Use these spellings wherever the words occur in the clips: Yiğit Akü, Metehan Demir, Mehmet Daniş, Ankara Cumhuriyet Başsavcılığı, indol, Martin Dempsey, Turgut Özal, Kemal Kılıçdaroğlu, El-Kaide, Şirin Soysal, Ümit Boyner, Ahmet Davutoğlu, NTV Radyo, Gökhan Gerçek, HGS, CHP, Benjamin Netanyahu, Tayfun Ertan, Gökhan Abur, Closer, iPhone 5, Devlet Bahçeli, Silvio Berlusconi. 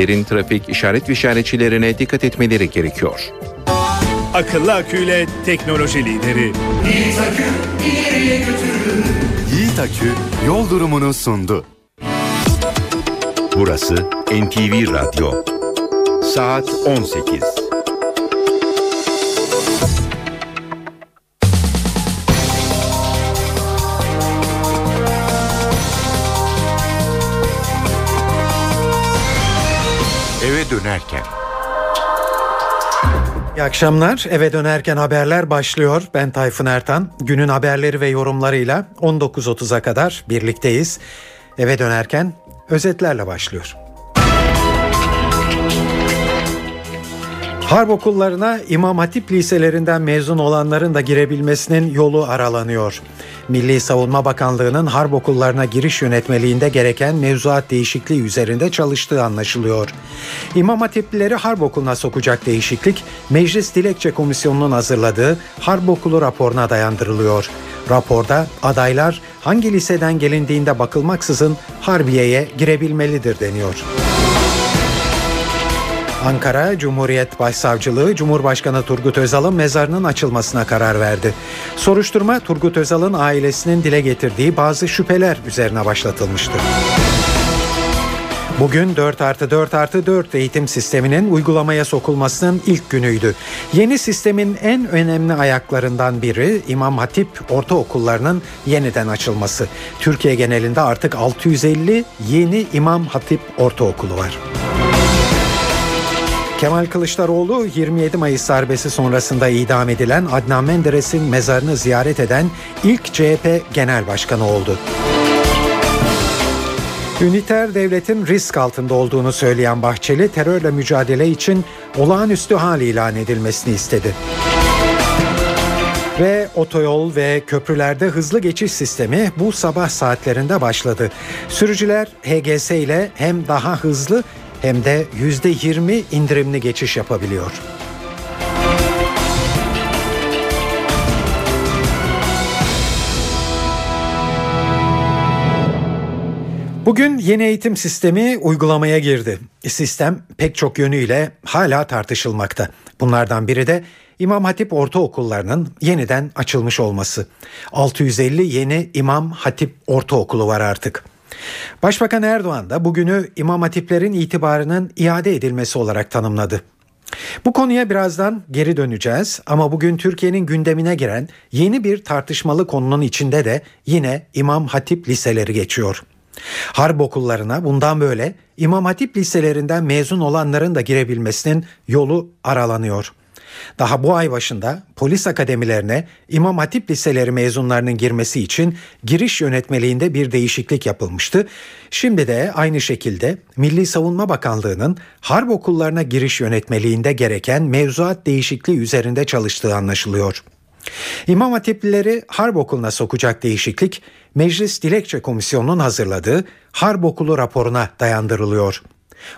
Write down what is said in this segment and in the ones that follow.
Derin trafik işaret ve işaretçilerine dikkat etmeleri gerekiyor. Akıllı aküyle teknoloji lideri. Yiğit Akü ileriye götürür. Yiğit Akü yol durumunu sundu. Burası NTV Radyo. Saat 18. Eve dönerken. İyi akşamlar. Eve dönerken haberler başlıyor. Ben Tayfun Ertan. Günün haberleri ve yorumlarıyla 19.30'a kadar birlikteyiz. Eve dönerken özetlerle başlıyor. Harp okullarına İmam Hatip liselerinden mezun olanların da girebilmesinin yolu aralanıyor. Milli Savunma Bakanlığı'nın harp okullarına giriş yönetmeliğinde gereken mevzuat değişikliği üzerinde çalıştığı anlaşılıyor. İmam Hatipleri harp okuluna sokacak değişiklik, Meclis Dilekçe Komisyonu'nun hazırladığı harp okulu raporuna dayandırılıyor. Raporda adaylar hangi liseden gelindiğinde bakılmaksızın harbiyeye girebilmelidir deniyor. Ankara Cumhuriyet Başsavcılığı, Cumhurbaşkanı Turgut Özal'ın mezarının açılmasına karar verdi. Soruşturma, Turgut Özal'ın ailesinin dile getirdiği bazı şüpheler üzerine başlatılmıştır. Bugün 4+4+4 eğitim sisteminin uygulamaya sokulmasının ilk günüydü. Yeni sistemin en önemli ayaklarından biri İmam Hatip ortaokullarının yeniden açılması. Türkiye genelinde artık 650 yeni İmam Hatip ortaokulu var. Kemal Kılıçdaroğlu 27 Mayıs darbesi sonrasında idam edilen Adnan Menderes'in mezarını ziyaret eden ilk CHP Genel Başkanı oldu. Üniter devletin risk altında olduğunu söyleyen Bahçeli, terörle mücadele için olağanüstü hal ilan edilmesini istedi. Ve otoyol ve köprülerde hızlı geçiş sistemi bu sabah saatlerinde başladı. Sürücüler HGS ile hem daha hızlı hem de %20 indirimli geçiş yapabiliyor. Bugün yeni eğitim sistemi uygulamaya girdi. Sistem pek çok yönüyle hala tartışılmakta. Bunlardan biri de İmam Hatip ortaokullarının yeniden açılmış olması. 650 yeni İmam Hatip ortaokulu var artık. Başbakan Erdoğan da bugünü İmam Hatiplerin itibarının iade edilmesi olarak tanımladı. Bu konuya birazdan geri döneceğiz ama bugün Türkiye'nin gündemine giren yeni bir tartışmalı konunun içinde de yine İmam Hatip liseleri geçiyor. Harp okullarına bundan böyle İmam Hatip liselerinden mezun olanların da girebilmesinin yolu aralanıyor. Daha bu ay başında polis akademilerine İmam Hatip liseleri mezunlarının girmesi için giriş yönetmeliğinde bir değişiklik yapılmıştı. Şimdi de aynı şekilde Milli Savunma Bakanlığı'nın harp okullarına giriş yönetmeliğinde gereken mevzuat değişikliği üzerinde çalıştığı anlaşılıyor. İmam Hatiplileri harp okuluna sokacak değişiklik, Meclis Dilekçe Komisyonu'nun hazırladığı harp okulu raporuna dayandırılıyor.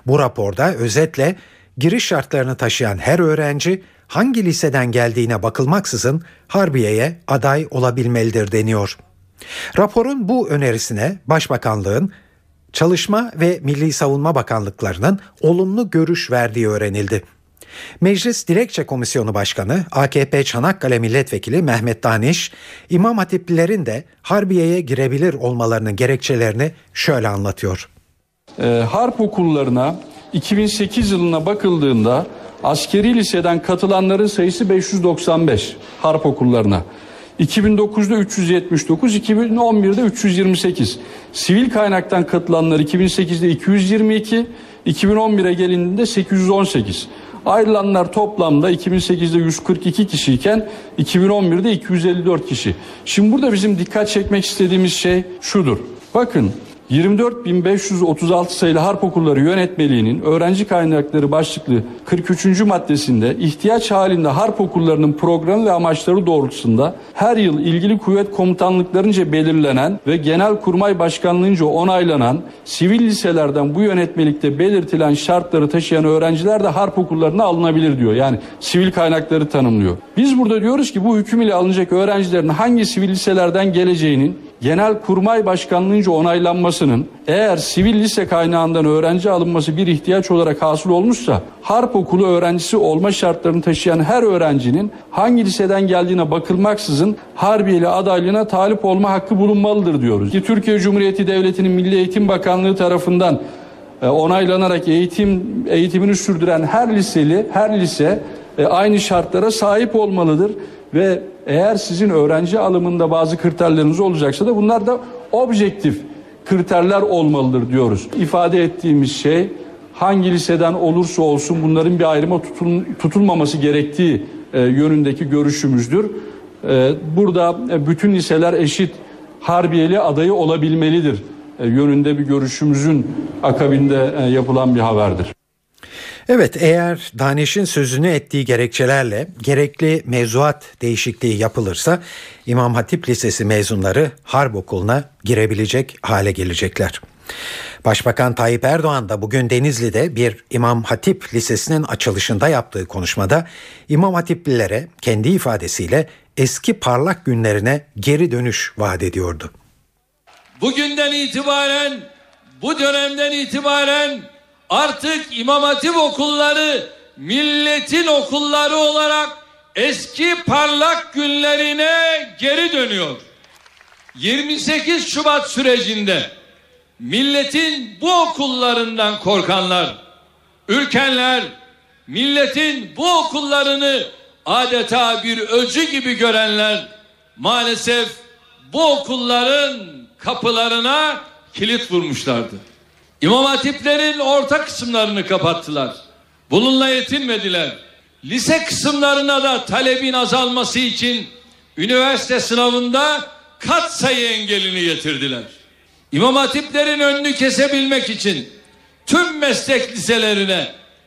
Bu raporda özetle giriş şartlarını taşıyan her öğrenci hangi liseden geldiğine bakılmaksızın harbiyeye aday olabilmelidir deniyor. Raporun bu önerisine Başbakanlığın, Çalışma ve Milli Savunma Bakanlıklarının olumlu görüş verdiği öğrenildi. Meclis Dilekçe Komisyonu Başkanı AKP Çanakkale Milletvekili Mehmet Daniş, İmam Hatiplilerin de harbiyeye girebilir olmalarının gerekçelerini şöyle anlatıyor. Harp okullarına 2008 yılına bakıldığında askeri liseden katılanların sayısı 595 harp okullarına. 2009'da 379, 2011'de 328. Sivil kaynaktan katılanlar 2008'de 222, 2011'e gelindiğinde 818. Ayrılanlar toplamda 2008'de 142 kişiyken 2011'de 254 kişi. Şimdi burada bizim dikkat çekmek istediğimiz şey şudur. Bakın, 24.536 sayılı harp okulları yönetmeliğinin öğrenci kaynakları başlıklı 43. maddesinde ihtiyaç halinde harp okullarının programı ve amaçları doğrultusunda her yıl ilgili kuvvet komutanlıklarınca belirlenen ve Genelkurmay Başkanlığınca onaylanan sivil liselerden bu yönetmelikte belirtilen şartları taşıyan öğrenciler de harp okullarına alınabilir diyor. Yani sivil kaynakları tanımlıyor. Biz burada diyoruz ki bu hüküm ile alınacak öğrencilerin hangi sivil liselerden geleceğinin Genelkurmay Başkanlığınca onaylanması alınmasının eğer sivil lise kaynağından öğrenci alınması bir ihtiyaç olarak hasıl olmuşsa harp okulu öğrencisi olma şartlarını taşıyan her öğrencinin hangi liseden geldiğine bakılmaksızın harbiyeli adaylığına talip olma hakkı bulunmalıdır diyoruz. Ki Türkiye Cumhuriyeti Devleti'nin Milli Eğitim Bakanlığı tarafından onaylanarak eğitimini sürdüren her lise aynı şartlara sahip olmalıdır ve eğer sizin öğrenci alımında bazı kriterleriniz olacaksa da bunlar da objektif kriterler olmalıdır diyoruz. İfade ettiğimiz şey hangi liseden olursa olsun bunların bir ayrıma tutulmaması gerektiği yönündeki görüşümüzdür. Burada bütün liseler eşit harbiyeli adayı olabilmelidir yönünde bir görüşümüzün akabinde yapılan bir haberdir. Evet, eğer Daniş'in sözünü ettiği gerekçelerle gerekli mevzuat değişikliği yapılırsa İmam Hatip Lisesi mezunları harp okuluna girebilecek hale gelecekler. Başbakan Tayyip Erdoğan da bugün Denizli'de bir İmam Hatip Lisesi'nin açılışında yaptığı konuşmada İmam Hatiplilere kendi ifadesiyle eski parlak günlerine geri dönüş vaat ediyordu. Bugünden itibaren, bu dönemden itibaren artık İmam Hatip okulları milletin okulları olarak eski parlak günlerine geri dönüyor. 28 Şubat sürecinde milletin bu okullarından korkanlar, ürkenler, milletin bu okullarını adeta bir öcü gibi görenler maalesef bu okulların kapılarına kilit vurmuşlardı. İmam hatiplerin orta kısımlarını kapattılar. Bununla yetinmediler. Lise kısımlarına da talebin azalması için üniversite sınavında katsayı engelini getirdiler. İmam hatiplerin önünü kesebilmek için tüm meslek liselerine,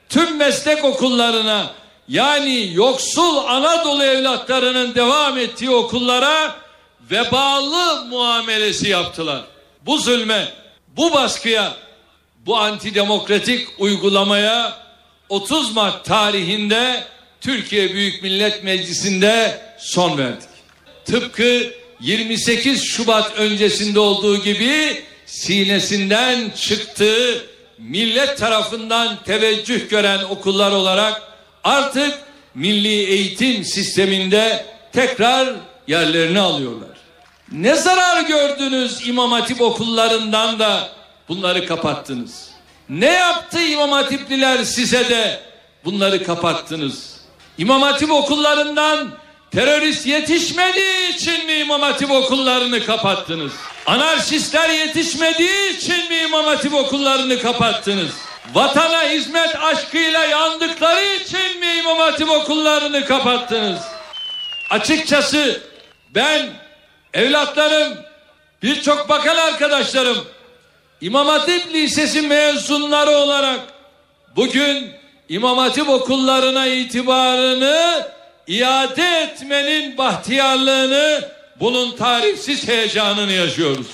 tüm meslek okullarına yani yoksul Anadolu evlatlarının devam ettiği okullara vebalı muamelesi yaptılar. Bu zulme, bu baskıya, bu antidemokratik uygulamaya 30 Mart tarihinde Türkiye Büyük Millet Meclisi'nde son verdik. Tıpkı 28 Şubat öncesinde olduğu gibi sinesinden çıktığı millet tarafından teveccüh gören okullar olarak artık milli eğitim sisteminde tekrar yerlerini alıyorlar. Ne zarar gördünüz İmam Hatip okullarından da bunları kapattınız? Ne yaptı İmam Hatipliler size de bunları kapattınız? İmam Hatip okullarından terörist yetişmediği için mi İmam Hatip okullarını kapattınız? Anarşistler yetişmediği için mi İmam Hatip okullarını kapattınız? Vatana hizmet aşkıyla yandıkları için mi İmam Hatip okullarını kapattınız? Açıkçası ben, evlatlarım, birçok bakan arkadaşlarım İmam Hatip Lisesi mezunları olarak bugün İmam Hatip okullarına itibarını iade etmenin bahtiyarlığını, bunun tarifsiz heyecanını yaşıyoruz.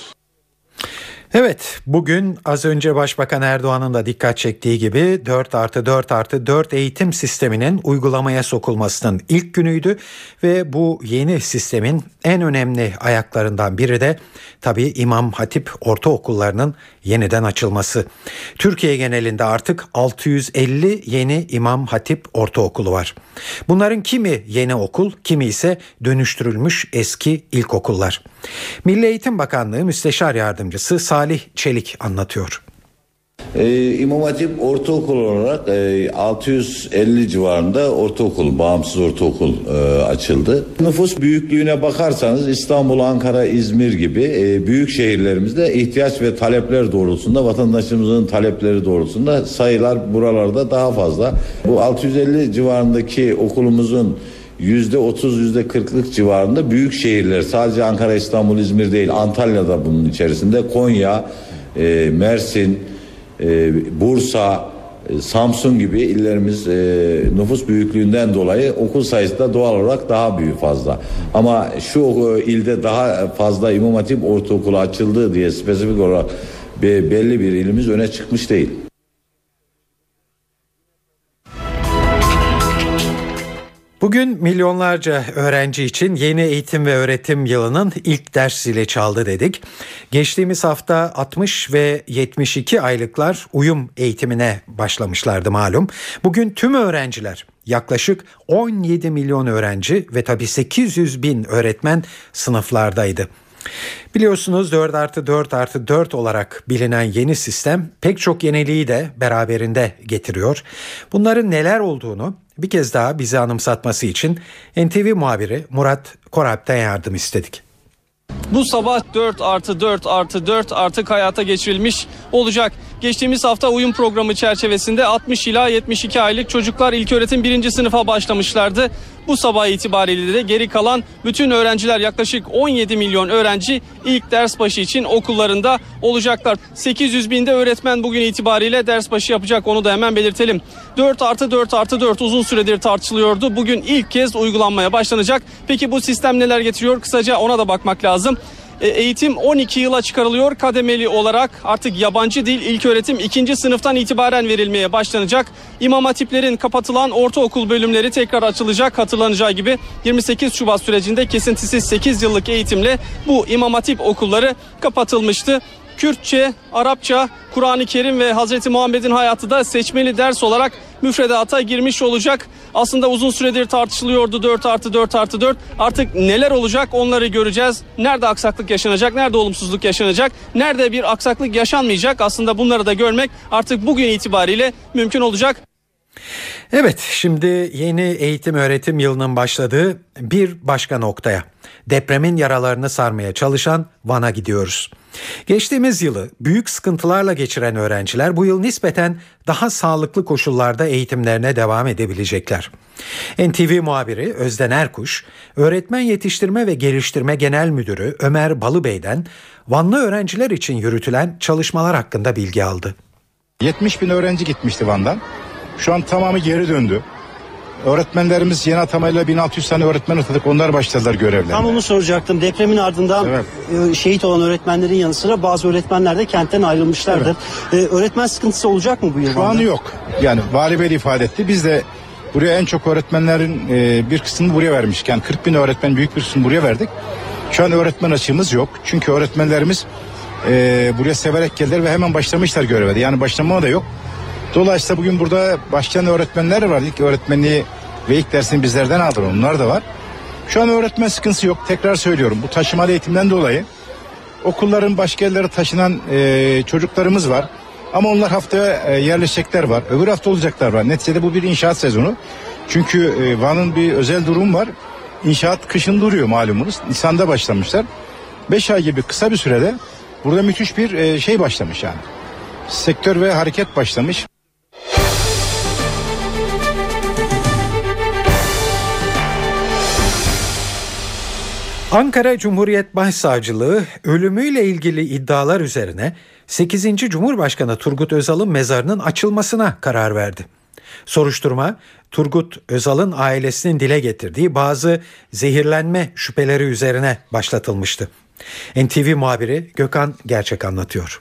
Evet, bugün az önce Başbakan Erdoğan'ın da dikkat çektiği gibi 4+4+4 eğitim sisteminin uygulamaya sokulmasının ilk günüydü ve bu yeni sistemin en önemli ayaklarından biri de tabii İmam Hatip ortaokullarının yeniden açılması. Türkiye genelinde artık 650 yeni İmam Hatip ortaokulu var. Bunların kimi yeni okul, kimi ise dönüştürülmüş eski ilkokullar. Milli Eğitim Bakanlığı Müsteşar Yardımcısı Salih Çelik anlatıyor. İmam Hatip ortaokul olarak 650 civarında ortaokul, bağımsız ortaokul açıldı. Nüfus büyüklüğüne bakarsanız İstanbul, Ankara, İzmir gibi büyük şehirlerimizde ihtiyaç ve talepler doğrultusunda, vatandaşımızın talepleri doğrultusunda sayılar buralarda daha fazla. Bu 650 civarındaki okulumuzun %30-%40'lık civarında büyük şehirler, sadece Ankara, İstanbul, İzmir değil, Antalya'da bunun içerisinde, Konya, Mersin, Bursa, Samsun gibi illerimiz nüfus büyüklüğünden dolayı okul sayısı da doğal olarak daha büyük fazla. Ama şu ilde daha fazla İmam Hatip ortaokulu açıldı diye spesifik olarak belli bir ilimiz öne çıkmış değil. Bugün milyonlarca öğrenci için yeni eğitim ve öğretim yılının ilk ders zili çaldı dedik. Geçtiğimiz hafta 60 ve 72 aylıklar uyum eğitimine başlamışlardı malum. Bugün tüm öğrenciler, yaklaşık 17 milyon öğrenci ve tabii 800 bin öğretmen sınıflardaydı. Biliyorsunuz 4+4+4 olarak bilinen yeni sistem pek çok yeniliği de beraberinde getiriyor. Bunların neler olduğunu bir kez daha bize anımsatması için NTV muhabiri Murat Koralp'ten yardım istedik. Bu sabah 4+4+4 artık hayata geçirilmiş olacak. Geçtiğimiz hafta uyum programı çerçevesinde 60 ila 72 aylık çocuklar ilköğretim 1. sınıfa başlamışlardı. Bu sabah itibariyle de geri kalan bütün öğrenciler, yaklaşık 17 milyon öğrenci, ilk ders başı için okullarında olacaklar. 800 bin de öğretmen bugün itibariyle ders başı yapacak, onu da hemen belirtelim. 4+4+4 uzun süredir tartışılıyordu. Bugün ilk kez uygulanmaya başlanacak. Peki bu sistem neler getiriyor? Kısaca ona da bakmak lazım. Eğitim 12 yıla çıkarılıyor kademeli olarak. Artık yabancı dil ilköğretim 2. sınıftan itibaren verilmeye başlanacak. İmam hatiplerin kapatılan ortaokul bölümleri tekrar açılacak. Hatırlanacağı gibi 28 Şubat sürecinde kesintisiz 8 yıllık eğitimle bu imam hatip okulları kapatılmıştı. Kürtçe, Arapça, Kur'an-ı Kerim ve Hz. Muhammed'in hayatı da seçmeli ders olarak müfredata girmiş olacak. Aslında uzun süredir tartışılıyordu 4+4+4. Artık neler olacak onları göreceğiz. Nerede aksaklık yaşanacak, nerede olumsuzluk yaşanacak, nerede bir aksaklık yaşanmayacak. Aslında bunları da görmek artık bugün itibariyle mümkün olacak. Evet, şimdi yeni eğitim öğretim yılının başladığı bir başka noktaya, depremin yaralarını sarmaya çalışan Van'a gidiyoruz. Geçtiğimiz yılı büyük sıkıntılarla geçiren öğrenciler bu yıl nispeten daha sağlıklı koşullarda eğitimlerine devam edebilecekler. NTV muhabiri Özden Erkuş, Öğretmen Yetiştirme ve Geliştirme Genel Müdürü Ömer Balıbey'den Vanlı öğrenciler için yürütülen çalışmalar hakkında bilgi aldı. 70 bin öğrenci gitmişti Van'dan. Şu an tamamı geri döndü. Öğretmenlerimiz yeni atamayla 1600 tane öğretmen atadık. Onlar başladılar görevlerine. Tam onu soracaktım. Depremin ardından evet, şehit olan öğretmenlerin yanı sıra bazı öğretmenler de kentten ayrılmışlardı. Evet. Öğretmen sıkıntısı olacak mı bu yıl? Şu an yok. Yani Vali Bey ifade etti. Biz de buraya en çok öğretmenlerin bir kısmını buraya vermiş. Yani 40 bin öğretmen büyük bir kısmını buraya verdik. Şu an öğretmen açığımız yok. Çünkü öğretmenlerimiz buraya severek geldiler ve hemen başlamışlar göreve. Yani başlama da yok. Dolayısıyla bugün burada başlayan öğretmenler var. İlk öğretmenliği ve ilk dersini bizlerden aldılar. Onlar da var. Şu an öğretmen sıkıntısı yok. Tekrar söylüyorum. Bu taşımalı eğitimden dolayı okulların başka yerlere taşınan çocuklarımız var. Ama onlar haftaya yerleşecekler var. Öbür hafta olacaklar var. Neticede bu bir inşaat sezonu. Çünkü Van'ın bir özel durumu var. İnşaat kışın duruyor malumunuz. Nisan'da başlamışlar. 5 ay gibi kısa bir sürede burada müthiş bir şey başlamış yani. Sektör ve hareket başlamış. Ankara Cumhuriyet Başsavcılığı ölümüyle ilgili iddialar üzerine 8. Cumhurbaşkanı Turgut Özal'ın mezarının açılmasına karar verdi. Soruşturma, Turgut Özal'ın ailesinin dile getirdiği bazı zehirlenme şüpheleri üzerine başlatılmıştı. NTV muhabiri Gökhan Gerçek anlatıyor.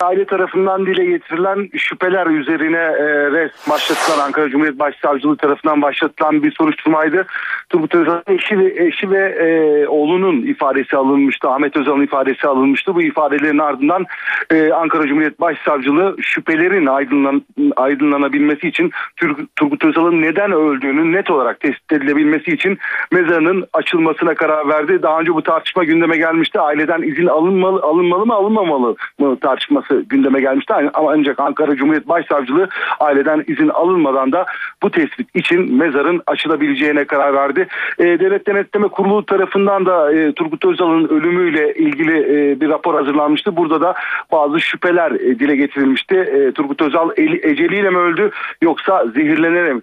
Aile tarafından dile getirilen şüpheler üzerine başlatılan, Ankara Cumhuriyet Başsavcılığı tarafından başlatılan bir soruşturmaydı. Turgut Özal'ın eşi ve oğlunun ifadesi alınmıştı. Ahmet Özal'ın ifadesi alınmıştı. Bu ifadelerin ardından Ankara Cumhuriyet Başsavcılığı şüphelerin aydınlanabilmesi için Turgut Özal'ın neden öldüğünü net olarak tespit edilebilmesi için mezarının açılmasına karar verdi. Daha önce bu tartışma gündeme gelmişti. Aileden izin alınmalı mı alınmamalı mı tartışması gündeme gelmişti. Ama ancak Ankara Cumhuriyet Başsavcılığı aileden izin alınmadan da bu tespit için mezarın açılabileceğine karar verdi. Devlet Denetleme Kurulu tarafından da Turgut Özal'ın ölümüyle ilgili bir rapor hazırlanmıştı. Burada da bazı şüpheler dile getirilmişti. Turgut Özal eceliyle mi öldü yoksa zehirlenerek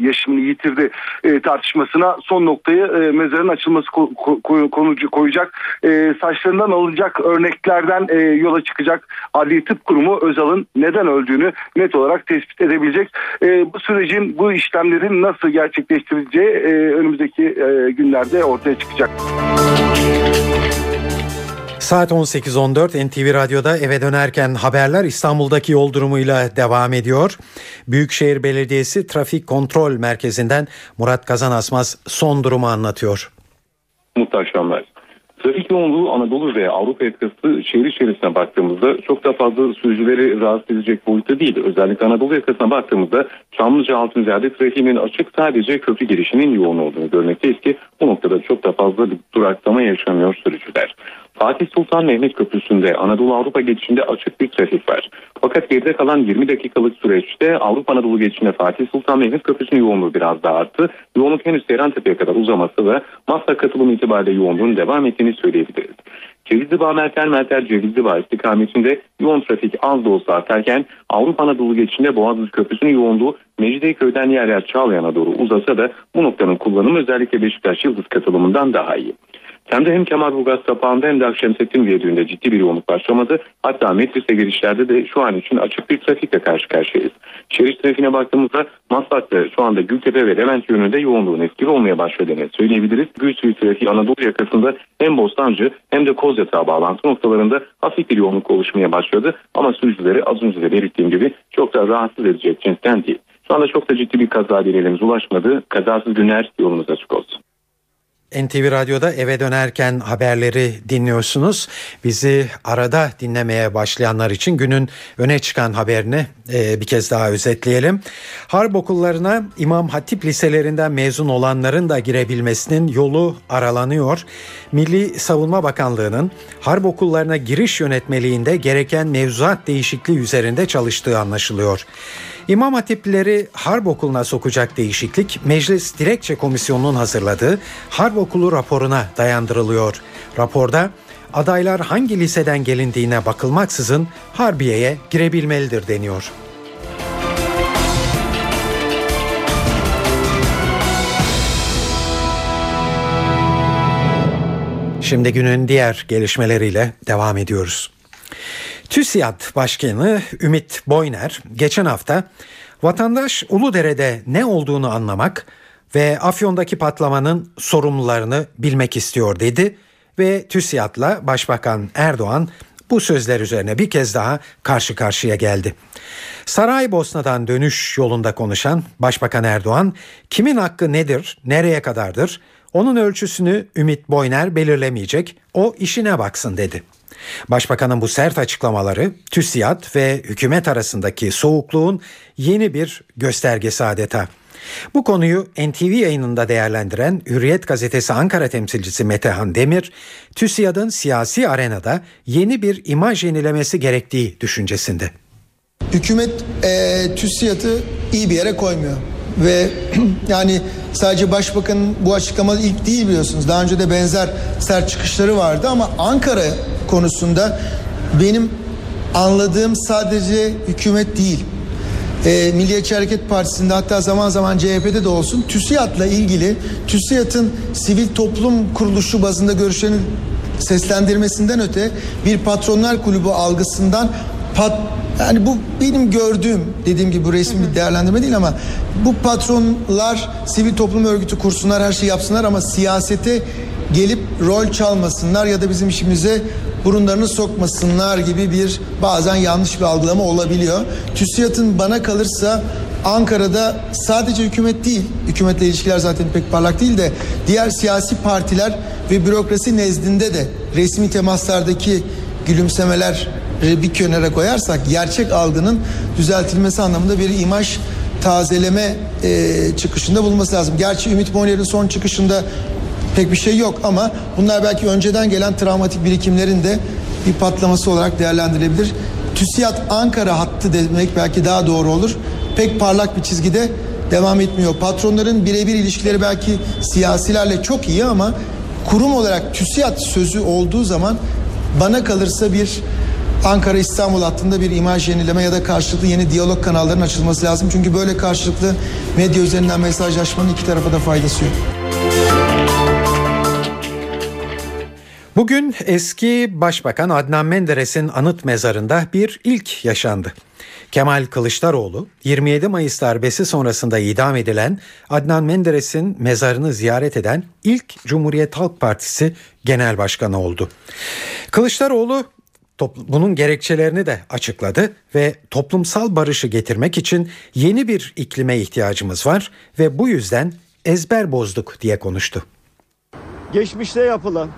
yaşamını yitirdi tartışmasına son noktayı mezarın açılması koyacak. Saçlarından alınacak örneklerden yola çıkacak Adli Tıp Kurumu Özal'ın neden öldüğünü net olarak tespit edebilecek. Bu sürecin, bu işlemlerin nasıl gerçekleştirileceği önümüzdeki günlerde ortaya çıkacak. Saat 18.14 NTV Radyo'da eve dönerken haberler İstanbul'daki yol durumuyla devam ediyor. Büyükşehir Belediyesi Trafik Kontrol Merkezi'nden Murat Kazan Asmaz son durumu anlatıyor. Mutlu akşamlar. Trafik yoğunluğu Anadolu ve Avrupa yakası şehir içerisine baktığımızda çok da fazla sürücüleri rahatsız edecek boyutta değil. Özellikle Anadolu yakasına baktığımızda Çamlıca Altunzade'de trafiğin açık, sadece köprü girişinin yoğun olduğunu görmekteyiz ki bu noktada çok da fazla bir duraksama yaşamıyor sürücüler. Fatih Sultan Mehmet Köprüsü'nde Anadolu Avrupa geçişinde açık bir trafik var. Fakat geride kalan 20 dakikalık süreçte Avrupa Anadolu geçişinde Fatih Sultan Mehmet Köprüsü'nün yoğunluğu biraz daha arttı. Yoğunluk henüz Seyrantepe'ye kadar uzaması ve Maslak katılımı itibariyle yoğunluğun devam ettiğini söyleyebiliriz. Cevizli-Bağ Merter Cevizli-Bağ istikametinde yoğun trafik az da olsa artarken Avrupa Anadolu geçişinde Boğaziçi Köprüsü'nün yoğunluğu Mecidiyeköy'den yer yer Çağlayan'a doğru uzasa da bu noktanın kullanımı özellikle Beşiktaş Yıldız katılımından daha iyi. Hem de hem Kemalburgaz Sapağı'nda hem de Akşemsettin Viyadüğü'nde ciddi bir yoğunluk başlamadı. Hatta metriste girişlerde de şu an için açık bir trafikle karşı karşıyayız. Şehir trafiğine baktığımızda Maslak'ta şu anda Gültepe ve Levent yönünde yoğunluğun etkili olmaya başladığını söyleyebiliriz. Gülsuyu trafiği Anadolu yakasında hem Bostancı hem de Kozyatağı bağlantı noktalarında hafif bir yoğunluk oluşmaya başladı. Ama sürücüleri az önce de belirttiğim gibi çok da rahatsız edecek cinsten değil. Şu anda çok da ciddi bir kaza haberlerimiz ulaşmadı. Kazasız günler, yolunuz açık olsun. NTV Radyo'da eve dönerken haberleri dinliyorsunuz. Bizi arada dinlemeye başlayanlar için günün öne çıkan haberini bir kez daha özetleyelim. Harp okullarına İmam Hatip liselerinden mezun olanların da girebilmesinin yolu aralanıyor. Milli Savunma Bakanlığı'nın harp okullarına giriş yönetmeliğinde gereken mevzuat değişikliği üzerinde çalıştığı anlaşılıyor. İmam Hatipleri harp okuluna sokacak değişiklik Meclis Dilekçe Komisyonu'nun hazırladığı harp okulu raporuna dayandırılıyor. Raporda adaylar hangi liseden gelindiğine bakılmaksızın harbiyeye girebilmelidir deniyor. Şimdi günün diğer gelişmeleriyle devam ediyoruz. TÜSİAD Başkanı Ümit Boyner geçen hafta vatandaş Uludere'de ne olduğunu anlamak ve Afyon'daki patlamanın sorumlularını bilmek istiyor dedi ve TÜSİAD'la Başbakan Erdoğan bu sözler üzerine bir kez daha karşı karşıya geldi. Saraybosna'dan dönüş yolunda konuşan Başbakan Erdoğan, kimin hakkı nedir, nereye kadardır, onun ölçüsünü Ümit Boyner belirlemeyecek, o işine baksın dedi. Başbakanın bu sert açıklamaları TÜSİAD ve hükümet arasındaki soğukluğun yeni bir göstergesi adeta. Bu konuyu NTV yayınında değerlendiren Hürriyet Gazetesi Ankara temsilcisi Metehan Demir, TÜSİAD'ın siyasi arenada yeni bir imaj yenilemesi gerektiği düşüncesinde. Hükümet TÜSİAD'ı iyi bir yere koymuyor ve yani sadece Başbakan'ın bu açıklaması ilk değil, biliyorsunuz. Daha önce de benzer sert çıkışları vardı ama Ankara konusunda benim anladığım sadece hükümet değil, Milliyetçi Hareket Partisi'nde, hatta zaman zaman CHP'de de olsun, TÜSİAD'la ilgili TÜSİAD'ın sivil toplum kuruluşu bazında görüşlerini seslendirmesinden öte bir patronlar kulübü algısından yani bu benim gördüğüm, dediğim gibi bu resmi bir değerlendirme değil ama bu patronlar sivil toplum örgütü kursunlar, her şeyi yapsınlar ama siyasete gelip rol çalmasınlar ya da bizim işimize burunlarını sokmasınlar gibi bir bazen yanlış bir algılama olabiliyor. TÜSİAD'ın bana kalırsa Ankara'da sadece hükümet değil, hükümetle ilişkiler zaten pek parlak değil de diğer siyasi partiler ve bürokrasi nezdinde de resmi temaslardaki gülümsemeler bir kenara koyarsak gerçek algının düzeltilmesi anlamında bir imaj tazeleme çıkışında bulunması lazım. Gerçi Ümit Boyner'in son çıkışında pek bir şey yok ama bunlar belki önceden gelen travmatik birikimlerin de bir patlaması olarak değerlendirilebilir. TÜSİAD Ankara hattı demek belki daha doğru olur. Pek parlak bir çizgide devam etmiyor. Patronların birebir ilişkileri belki siyasilerle çok iyi ama kurum olarak TÜSİAD sözü olduğu zaman bana kalırsa bir Ankara-İstanbul hattında bir imaj yenileme ya da karşılıklı yeni diyalog kanallarının açılması lazım. Çünkü böyle karşılıklı medya üzerinden mesajlaşmanın iki tarafa da faydası yok. Bugün eski Başbakan Adnan Menderes'in anıt mezarında bir ilk yaşandı. Kemal Kılıçdaroğlu, 27 Mayıs darbesi sonrasında idam edilen Adnan Menderes'in mezarını ziyaret eden ilk Cumhuriyet Halk Partisi Genel Başkanı oldu. Kılıçdaroğlu bunun gerekçelerini de açıkladı ve toplumsal barışı getirmek için yeni bir iklime ihtiyacımız var ve bu yüzden ezber bozduk diye konuştu. Geçmişte yapılan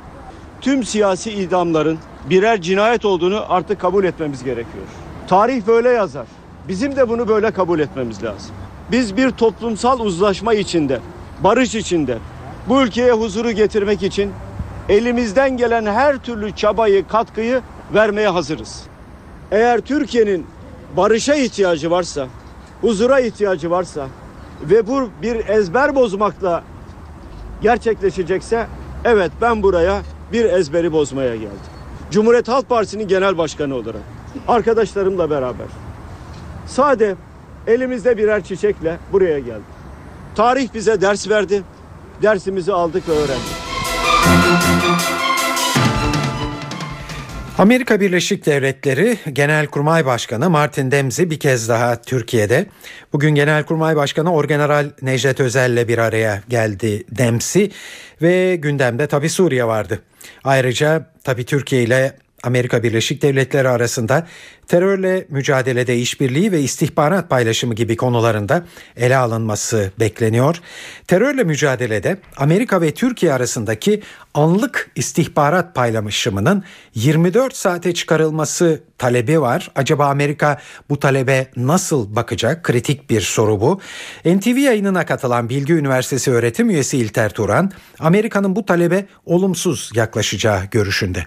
tüm siyasi idamların birer cinayet olduğunu artık kabul etmemiz gerekiyor. Tarih böyle yazar. Bizim de bunu böyle kabul etmemiz lazım. Biz bir toplumsal uzlaşma içinde, barış içinde, bu ülkeye huzuru getirmek için elimizden gelen her türlü çabayı, katkıyı vermeye hazırız. Eğer Türkiye'nin barışa ihtiyacı varsa, huzura ihtiyacı varsa ve bu bir ezber bozmakla gerçekleşecekse, evet ben buraya bir ezberi bozmaya geldim. Cumhuriyet Halk Partisi'nin genel başkanı olarak, arkadaşlarımla beraber sade elimizde birer çiçekle buraya geldik. Tarih bize ders verdi, dersimizi aldık ve öğrendik. Amerika Birleşik Devletleri Genelkurmay Başkanı Martin Dempsey bir kez daha Türkiye'de. Bugün Genelkurmay Başkanı Orgeneral Necdet Özel'le bir araya geldi Dempsey ve gündemde tabii Suriye vardı. Ayrıca tabii Türkiye ile Amerika Birleşik Devletleri arasında terörle mücadelede işbirliği ve istihbarat paylaşımı gibi konularında ele alınması bekleniyor. Terörle mücadelede Amerika ve Türkiye arasındaki anlık istihbarat paylaşımının 24 saate çıkarılması talebi var. Acaba Amerika bu talebe nasıl bakacak? Kritik bir soru bu. NTV yayınına katılan Bilgi Üniversitesi öğretim üyesi İlter Turan, Amerika'nın bu talebe olumsuz yaklaşacağı görüşünde.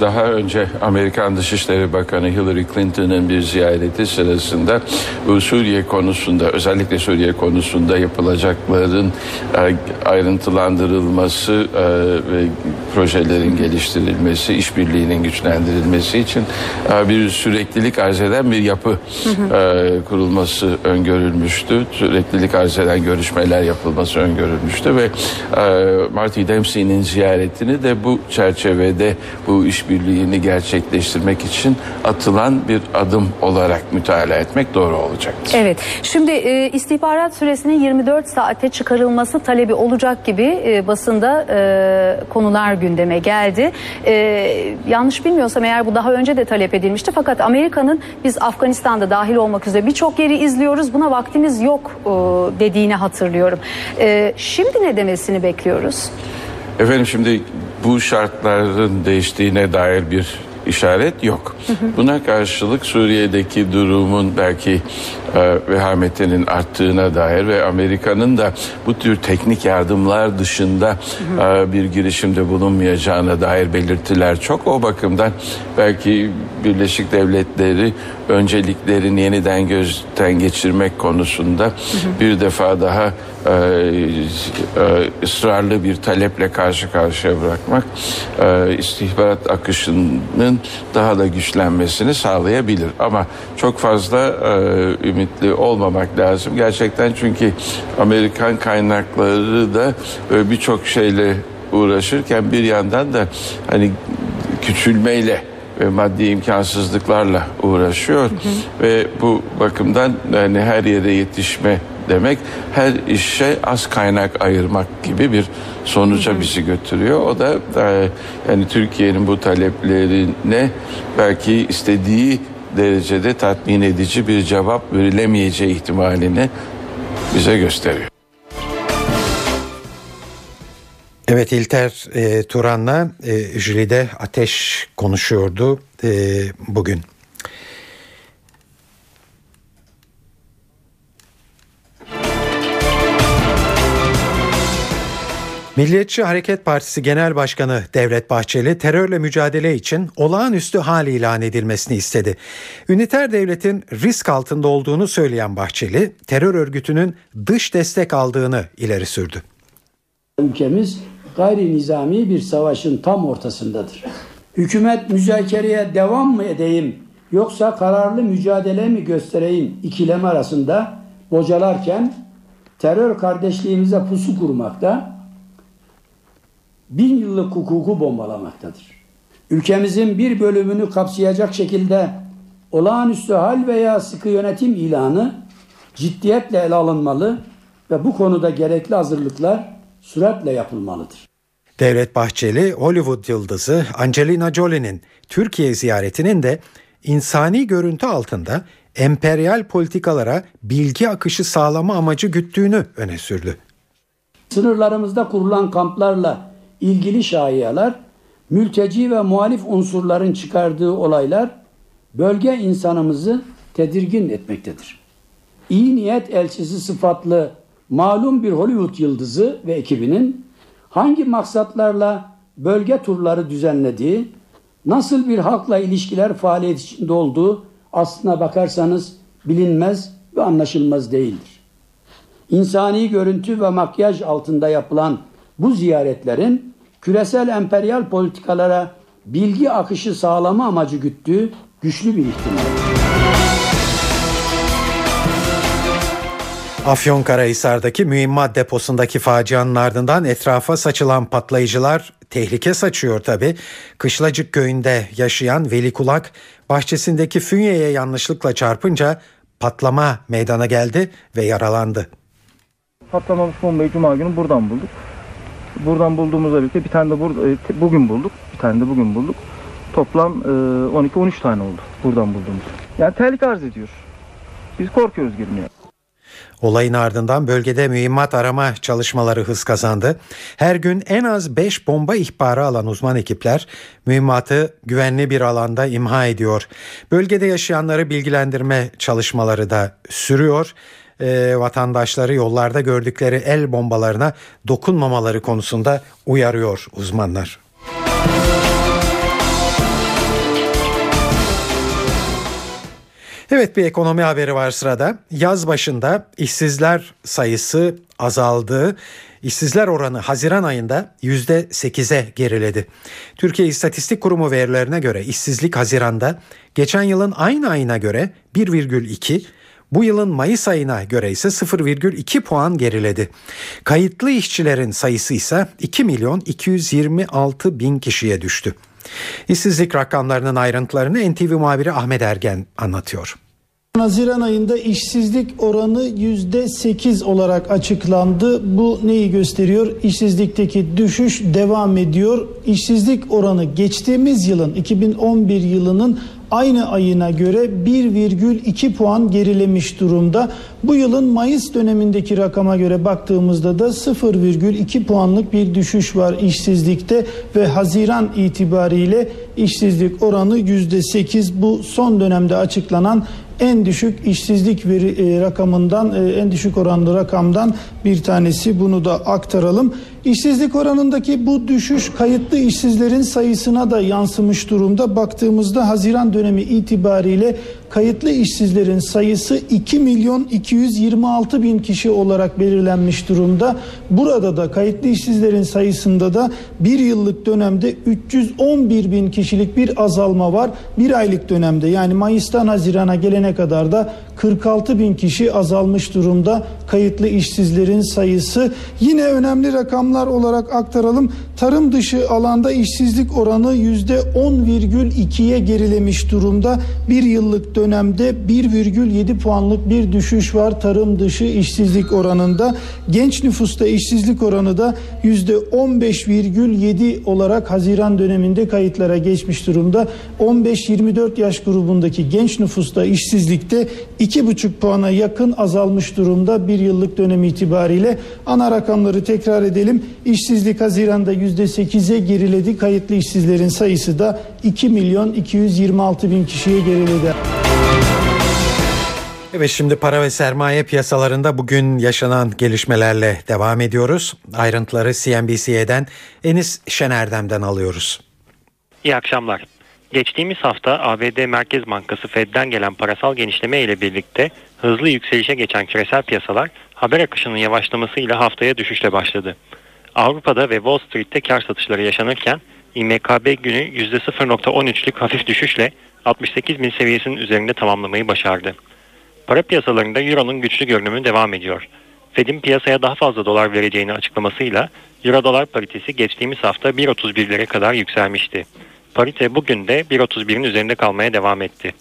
Daha önce Amerikan Dışişleri Bakanı Hillary Clinton'ın bir ziyareti sırasında Suriye konusunda, özellikle Suriye konusunda yapılacakların ayrıntılandırılması ve projelerin geliştirilmesi, işbirliğinin güçlendirilmesi için bir süreklilik arz eden bir yapı kurulması öngörülmüştü. Süreklilik arz eden görüşmeler yapılması öngörülmüştü ve Martin Dempsey'nin ziyaretini de bu çerçevede, bu işbirliğini gerçekleştirmek için atılan bir adım olarak mütalaa etmek doğru olacaktır. Evet. Şimdi istihbarat süresinin 24 saate çıkarılması talebi olacak gibi basında konular gündeme geldi. Yanlış bilmiyorsam eğer bu daha önce de talep edilmişti. Fakat Amerika'nın biz Afganistan'da dahil olmak üzere birçok yeri izliyoruz. Buna vaktimiz yok dediğini hatırlıyorum. Şimdi ne demesini bekliyoruz? Efendim şimdi bu şartların değiştiğine dair bir işaret yok. Buna karşılık Suriye'deki durumun belki vehametinin arttığına dair ve Amerika'nın da bu tür teknik yardımlar dışında bir girişimde bulunmayacağına dair belirtiler çok. O bakımdan belki Birleşik Devletleri önceliklerini yeniden gözden geçirmek konusunda bir defa daha ısrarlı bir taleple karşı karşıya bırakmak istihbarat akışının daha da güçlenmesini sağlayabilir. Ama çok fazla ümitli olmamak lazım. Gerçekten çünkü Amerikan kaynakları da birçok şeyle uğraşırken bir yandan da hani küçülmeyle ve maddi imkansızlıklarla uğraşıyor ve bu bakımdan hani her yere yetişme demek her işe az kaynak ayırmak gibi bir sonuca bizi götürüyor. O da yani Türkiye'nin bu taleplerine belki istediği derecede tatmin edici bir cevap verilemeyeceği ihtimalini bize gösteriyor. Evet, İlter Turan'la Jülide Ateş konuşuyordu bugün. Milliyetçi Hareket Partisi Genel Başkanı Devlet Bahçeli terörle mücadele için olağanüstü hal ilan edilmesini istedi. Üniter devletin risk altında olduğunu söyleyen Bahçeli, terör örgütünün dış destek aldığını ileri sürdü. Ülkemiz gayri nizami bir savaşın tam ortasındadır. Hükümet müzakereye devam mı edeyim yoksa kararlı mücadele mi göstereyim ikilem arasında bocalarken terör kardeşliğimize pusu kurmakta, 1000 yıllık hukuku bombalamaktadır. Ülkemizin bir bölümünü kapsayacak şekilde olağanüstü hal veya sıkı yönetim ilanı ciddiyetle ele alınmalı ve bu konuda gerekli hazırlıklar süratle yapılmalıdır. Devlet Bahçeli, Hollywood yıldızı Angelina Jolie'nin Türkiye ziyaretinin de insani görüntü altında emperyal politikalara bilgi akışı sağlama amacı güttüğünü öne sürdü. Sınırlarımızda kurulan kamplarla ilgili şayialar, mülteci ve muhalif unsurların çıkardığı olaylar bölge insanımızı tedirgin etmektedir. İyi niyet elçisi sıfatlı malum bir Hollywood yıldızı ve ekibinin hangi maksatlarla bölge turları düzenlediği, nasıl bir halkla ilişkiler faaliyet içinde olduğu aslına bakarsanız bilinmez ve anlaşılmaz değildir. İnsani görüntü ve makyaj altında yapılan bu ziyaretlerin küresel emperyal politikalara bilgi akışı sağlama amacı güttüğü güçlü bir ihtimal. Afyonkarahisar'daki mühimmat deposundaki facianın ardından etrafa saçılan patlayıcılar tehlike saçıyor tabii. Kışlacık köyünde yaşayan Veli Kulak bahçesindeki fünyeye yanlışlıkla çarpınca patlama meydana geldi ve yaralandı. Patlamamış bombayı cuma günü buradan bulduk. Buradan bulduğumuzda birlikte bir tane de bugün bulduk. Bir tane de bugün bulduk. Toplam 12-13 tane oldu buradan bulduğumuz. Yani tehlike arz ediyor. Biz korkuyoruz girmeye. Olayın ardından bölgede mühimmat arama çalışmaları hız kazandı. Her gün en az 5 bomba ihbarı alan uzman ekipler mühimmatı güvenli bir alanda imha ediyor. Bölgede yaşayanları bilgilendirme çalışmaları da sürüyor. Vatandaşları yollarda gördükleri el bombalarına dokunmamaları konusunda uyarıyor uzmanlar. Evet, bir ekonomi haberi var sırada. Yaz başında işsizler sayısı azaldı. İşsizler oranı Haziran ayında %8'e geriledi. Türkiye İstatistik Kurumu verilerine göre işsizlik Haziran'da geçen yılın aynı ayına göre 1,2, bu yılın Mayıs ayına göre ise 0,2 puan geriledi. Kayıtlı işçilerin sayısı ise 2.226.000 kişiye düştü. İşsizlik rakamlarının ayrıntılarını NTV muhabiri Ahmet Ergen anlatıyor. Haziran ayında işsizlik oranı %8 olarak açıklandı. Bu neyi gösteriyor? İşsizlikteki düşüş devam ediyor. İşsizlik oranı geçtiğimiz yılın 2011 yılının aynı ayına göre 1,2 puan gerilemiş durumda. Bu yılın Mayıs dönemindeki rakama göre baktığımızda da 0,2 puanlık bir düşüş var işsizlikte ve Haziran itibariyle işsizlik oranı %8. Bu son dönemde açıklanan en düşük işsizlik rakamından, en düşük oranlı rakamdan bir tanesi. Bunu da aktaralım. İşsizlik oranındaki bu düşüş kayıtlı işsizlerin sayısına da yansımış durumda. Baktığımızda Haziran dönemi itibariyle kayıtlı işsizlerin sayısı 2.226.000 kişi olarak belirlenmiş durumda. Burada da kayıtlı işsizlerin sayısında da bir yıllık dönemde 311.000 kişilik bir azalma var. Bir aylık dönemde, yani Mayıs'tan Haziran'a gelene kadar da 46.000 kişi azalmış durumda kayıtlı işsizlerin sayısı. Yine önemli rakamlar olarak aktaralım. Tarım dışı alanda işsizlik oranı %10,2'ye gerilemiş durumda. Bir yıllık dönemde 1,7 puanlık bir düşüş var tarım dışı işsizlik oranında. Genç nüfusta işsizlik oranı da %15,7 olarak Haziran döneminde kayıtlara geçmiş durumda. 15-24 yaş grubundaki genç nüfusta işsizlikte 2,5 puana yakın azalmış durumda bir yıllık dönem itibariyle. Ana rakamları tekrar edelim. İşsizlik Haziran'da %8'e geriledi. Kayıtlı işsizlerin sayısı da 2.226.000 kişiye geriledi. Evet, şimdi para ve sermaye piyasalarında bugün yaşanan gelişmelerle devam ediyoruz. Ayrıntıları CNBC'den Enis Şenerdem'den alıyoruz. İyi akşamlar. Geçtiğimiz hafta ABD Merkez Bankası Fed'den gelen parasal genişleme ile birlikte hızlı yükselişe geçen küresel piyasalar haber akışının yavaşlamasıyla haftaya düşüşle başladı. Avrupa'da ve Wall Street'te kar satışları yaşanırken IMKB günü %0.13'lük hafif düşüşle 68.000 seviyesinin üzerinde tamamlamayı başardı. Para piyasalarında Euro'nun güçlü görünümü devam ediyor. Fed'in piyasaya daha fazla dolar vereceğini açıklamasıyla Euro-Dolar paritesi geçtiğimiz hafta 1.31'lere kadar yükselmişti. Parite bugün de 1.31'in üzerinde kalmaya devam etti.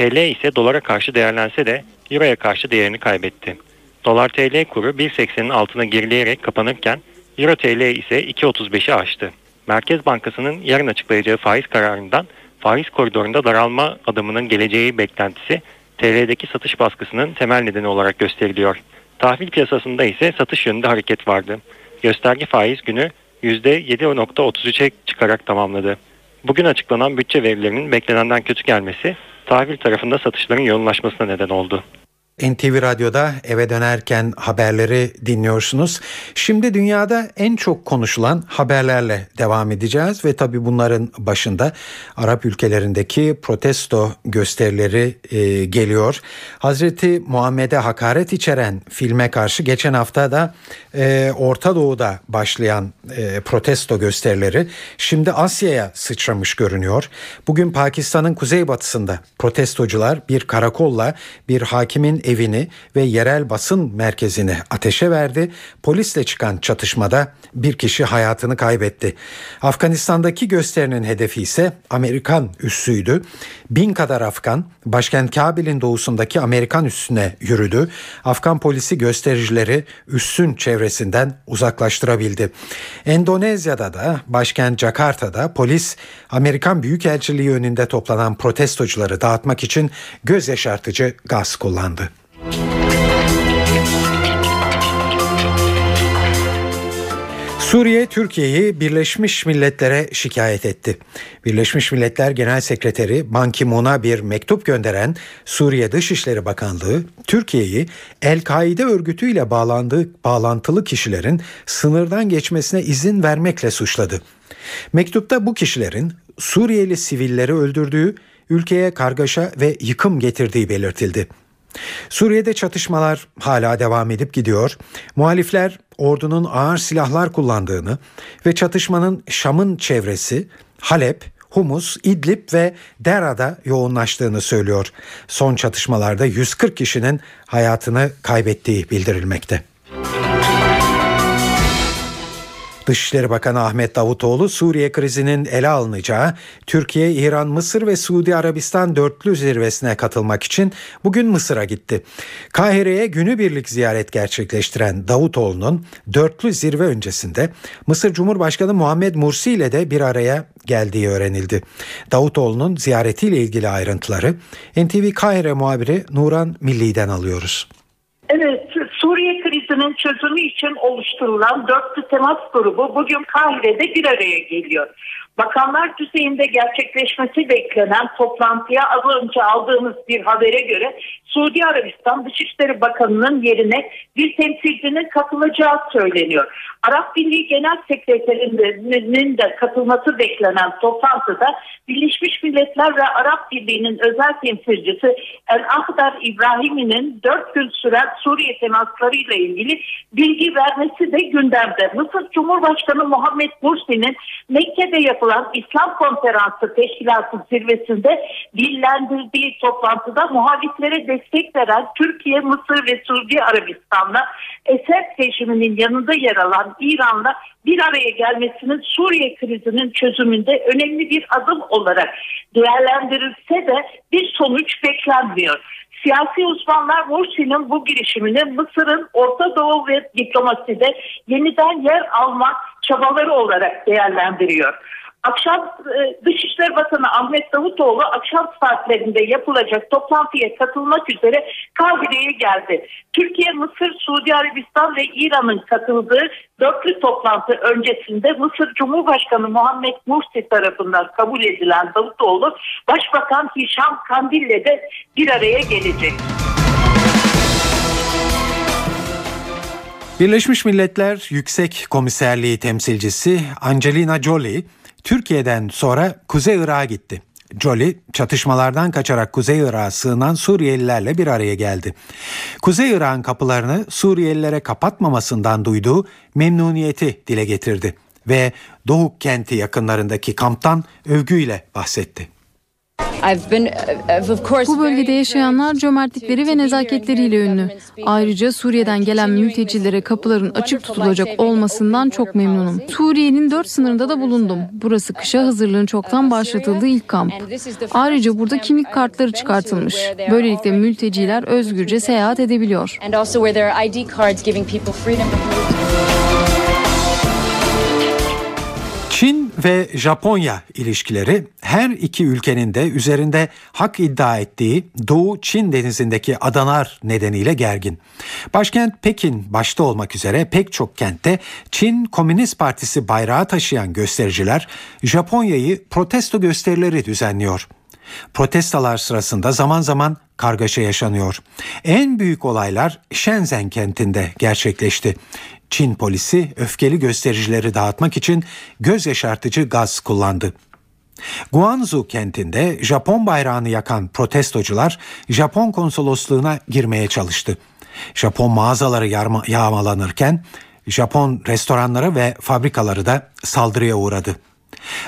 TL ise dolara karşı değerlense de euroya karşı değerini kaybetti. Dolar TL kuru 1.80'in altına gerileyerek kapanırken euro TL ise 2.35'i aştı. Merkez Bankası'nın yarın açıklayacağı faiz kararından faiz koridorunda daralma adımının geleceği beklentisi TL'deki satış baskısının temel nedeni olarak gösteriliyor. Tahvil piyasasında ise satış yönünde hareket vardı. Gösterge faiz günü %7.33'e çıkarak tamamladı. Bugün açıklanan bütçe verilerinin beklenenden kötü gelmesi tahvil tarafında satışların yoğunlaşmasına neden oldu. NTV Radyo'da eve dönerken haberleri dinliyorsunuz. Şimdi dünyada en çok konuşulan haberlerle devam edeceğiz ve tabii bunların başında Arap ülkelerindeki protesto gösterileri geliyor. Hazreti Muhammed'e hakaret içeren filme karşı geçen hafta da Orta Doğu'da başlayan protesto gösterileri şimdi Asya'ya sıçramış görünüyor. Bugün Pakistan'ın kuzeybatısında protestocular bir karakolla bir hakimin evini ve yerel basın merkezini ateşe verdi. Polisle çıkan çatışmada bir kişi hayatını kaybetti. Afganistan'daki gösterinin hedefi ise Amerikan üssüydü. 1000 kadar Afgan başkent Kabil'in doğusundaki Amerikan üssüne yürüdü. Afgan polisi göstericileri üssün çevresinden uzaklaştırabildi. Endonezya'da da başkent Jakarta'da polis Amerikan Büyükelçiliği önünde toplanan protestocuları dağıtmak için göz yaşartıcı gaz kullandı. Suriye, Türkiye'yi Birleşmiş Milletler'e şikayet etti. Birleşmiş Milletler Genel Sekreteri Ban Ki-moon'a bir mektup gönderen Suriye Dışişleri Bakanlığı, Türkiye'yi El-Kaide örgütüyle bağlantılı kişilerin sınırdan geçmesine izin vermekle suçladı. Mektupta bu kişilerin Suriyeli sivilleri öldürdüğü, ülkeye kargaşa ve yıkım getirdiği belirtildi. Suriye'de çatışmalar hala devam edip gidiyor. Muhalifler ordunun ağır silahlar kullandığını ve çatışmanın Şam'ın çevresi, Halep, Humus, İdlib ve Dera'da yoğunlaştığını söylüyor. Son çatışmalarda 140 kişinin hayatını kaybettiği bildirilmekte. Dışişleri Bakanı Ahmet Davutoğlu, Suriye krizinin ele alınacağı Türkiye, İran, Mısır ve Suudi Arabistan dörtlü zirvesine katılmak için bugün Mısır'a gitti. Kahire'ye günübirlik ziyaret gerçekleştiren Davutoğlu'nun dörtlü zirve öncesinde Mısır Cumhurbaşkanı Muhammed Mursi ile de bir araya geldiği öğrenildi. Davutoğlu'nun ziyaretiyle ilgili ayrıntıları NTV Kahire muhabiri Nuran Milli'den alıyoruz. Evet, Suriye krizinin çözümü için oluşturulan dörtlü temas grubu bugün Kahire'de bir araya geliyor. Bakanlar düzeyinde gerçekleşmesi beklenen toplantıya az önce aldığımız bir habere göre Suudi Arabistan Dışişleri Bakanı'nın yerine bir temsilcinin katılacağı söyleniyor. Arap Birliği Genel Sekreterinin de katılması beklenen toplantıda Birleşmiş Milletler ve Arap Birliği'nin özel temsilcisi El-Ahdar İbrahimi'nin 4 gün süren Suriye temaslarıyla ilgili bilgi vermesi de gündemde. Mısır Cumhurbaşkanı Muhammed Mursi'nin Mekke'de yapılan İslam Konferansı Teşkilatı zirvesinde dillendirdiği toplantıda muhaliflere destek veren Türkiye, Mısır ve Suudi Arabistan'la Esed rejiminin yanında yer alan İran'la bir araya gelmesinin Suriye krizinin çözümünde önemli bir adım olarak değerlendirilse de bir sonuç beklenmiyor. Siyasi uzmanlar Mursi'nin bu girişimini Mısır'ın Orta Doğu ve diplomaside yeniden yer alma çabaları olarak değerlendiriyor. Akşam Dışişleri Bakanı Ahmet Davutoğlu akşam saatlerinde yapılacak toplantıya katılmak üzere Kahire'ye geldi. Türkiye, Mısır, Suudi Arabistan ve İran'ın katıldığı dörtlü toplantı öncesinde Mısır Cumhurbaşkanı Muhammed Mursi tarafından kabul edilen Davutoğlu, Başbakan Hişam Kandil ile de bir araya gelecek. Birleşmiş Milletler Yüksek Komiserliği temsilcisi Angelina Jolie, Türkiye'den sonra Kuzey Irak'a gitti. Jolie, çatışmalardan kaçarak Kuzey Irak'a sığınan Suriyelilerle bir araya geldi. Kuzey Irak'ın kapılarını Suriyelilere kapatmamasından duyduğu memnuniyeti dile getirdi ve Dohuk kenti yakınlarındaki kamptan övgüyle bahsetti. Bu bölgede yaşayanlar cömertlikleri ve nezaketleriyle ünlü. Ayrıca Suriye'den gelen mültecilere kapıların açık tutulacak olmasından çok memnunum. Suriye'nin 4 sınırında da bulundum. Burası kışa hazırlığın çoktan başlatıldığı ilk kamp. Ayrıca burada kimlik kartları çıkartılmış. Böylelikle mülteciler özgürce seyahat edebiliyor. Çin ve Japonya ilişkileri her iki ülkenin de üzerinde hak iddia ettiği Doğu Çin Denizi'ndeki adalar nedeniyle gergin. Başkent Pekin başta olmak üzere pek çok kentte Çin Komünist Partisi bayrağı taşıyan göstericiler Japonya'yı protesto gösterileri düzenliyor. Protestolar sırasında zaman zaman kargaşa yaşanıyor. En büyük olaylar Shenzhen kentinde gerçekleşti. Çin polisi öfkeli göstericileri dağıtmak için göz yaşartıcı gaz kullandı. Guangzhou kentinde Japon bayrağını yakan protestocular Japon konsolosluğuna girmeye çalıştı. Japon mağazaları yağmalanırken Japon restoranları ve fabrikaları da saldırıya uğradı.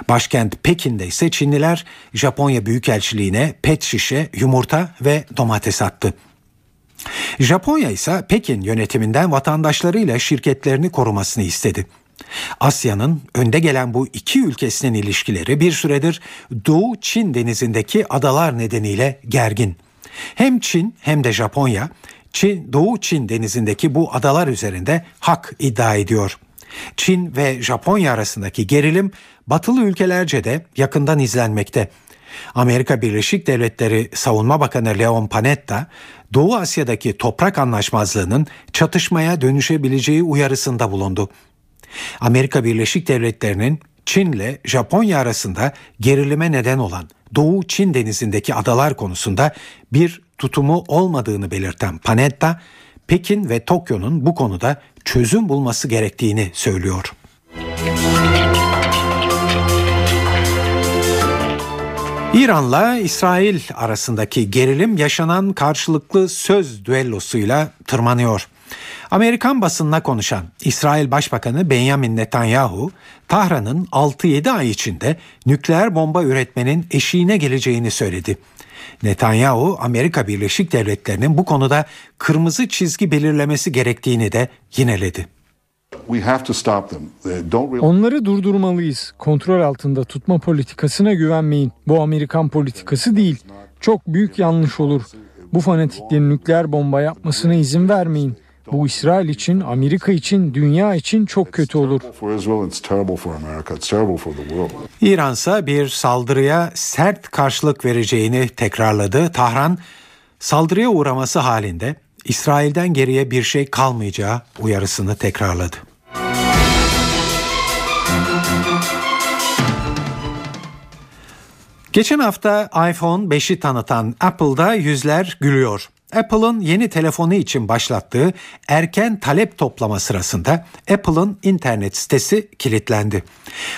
Başkent Pekin'de ise Çinliler Japonya Büyükelçiliği'ne pet şişe, yumurta ve domates attı. Japonya ise Pekin yönetiminden vatandaşlarıyla şirketlerini korumasını istedi. Asya'nın önde gelen bu iki ülkesinin ilişkileri bir süredir Doğu Çin Denizi'ndeki adalar nedeniyle gergin. Hem Çin hem de Japonya, Doğu Çin Denizi'ndeki bu adalar üzerinde hak iddia ediyor. Çin ve Japonya arasındaki gerilim batılı ülkelerce de yakından izlenmekte. Amerika Birleşik Devletleri Savunma Bakanı Leon Panetta, Doğu Asya'daki toprak anlaşmazlığının çatışmaya dönüşebileceği uyarısında bulundu. Amerika Birleşik Devletleri'nin Çin'le Japonya arasında gerilime neden olan Doğu Çin Denizi'ndeki adalar konusunda bir tutumu olmadığını belirten Panetta, Pekin ve Tokyo'nun bu konuda çözüm bulması gerektiğini söylüyor. İran'la İsrail arasındaki gerilim yaşanan karşılıklı söz düellosuyla tırmanıyor. Amerikan basınına konuşan İsrail Başbakanı Benjamin Netanyahu, Tahran'ın 6-7 ay içinde nükleer bomba üretmenin eşiğine geleceğini söyledi. Netanyahu, Amerika Birleşik Devletleri'nin bu konuda kırmızı çizgi belirlemesi gerektiğini de yineledi. Onları durdurmalıyız. Kontrol altında tutma politikasına güvenmeyin. Bu Amerikan politikası değil. Çok büyük yanlış olur. Bu fanatiklerin nükleer bomba yapmasına izin vermeyin. Bu İsrail için, Amerika için, dünya için çok kötü olur. İran ise bir saldırıya sert karşılık vereceğini tekrarladı. Tahran, saldırıya uğraması halinde İsrail'den geriye bir şey kalmayacağı uyarısını tekrarladı. Geçen hafta iPhone 5'i tanıtan Apple'da yüzler gülüyor. Apple'ın yeni telefonu için başlattığı erken talep toplama sırasında Apple'ın internet sitesi kilitlendi.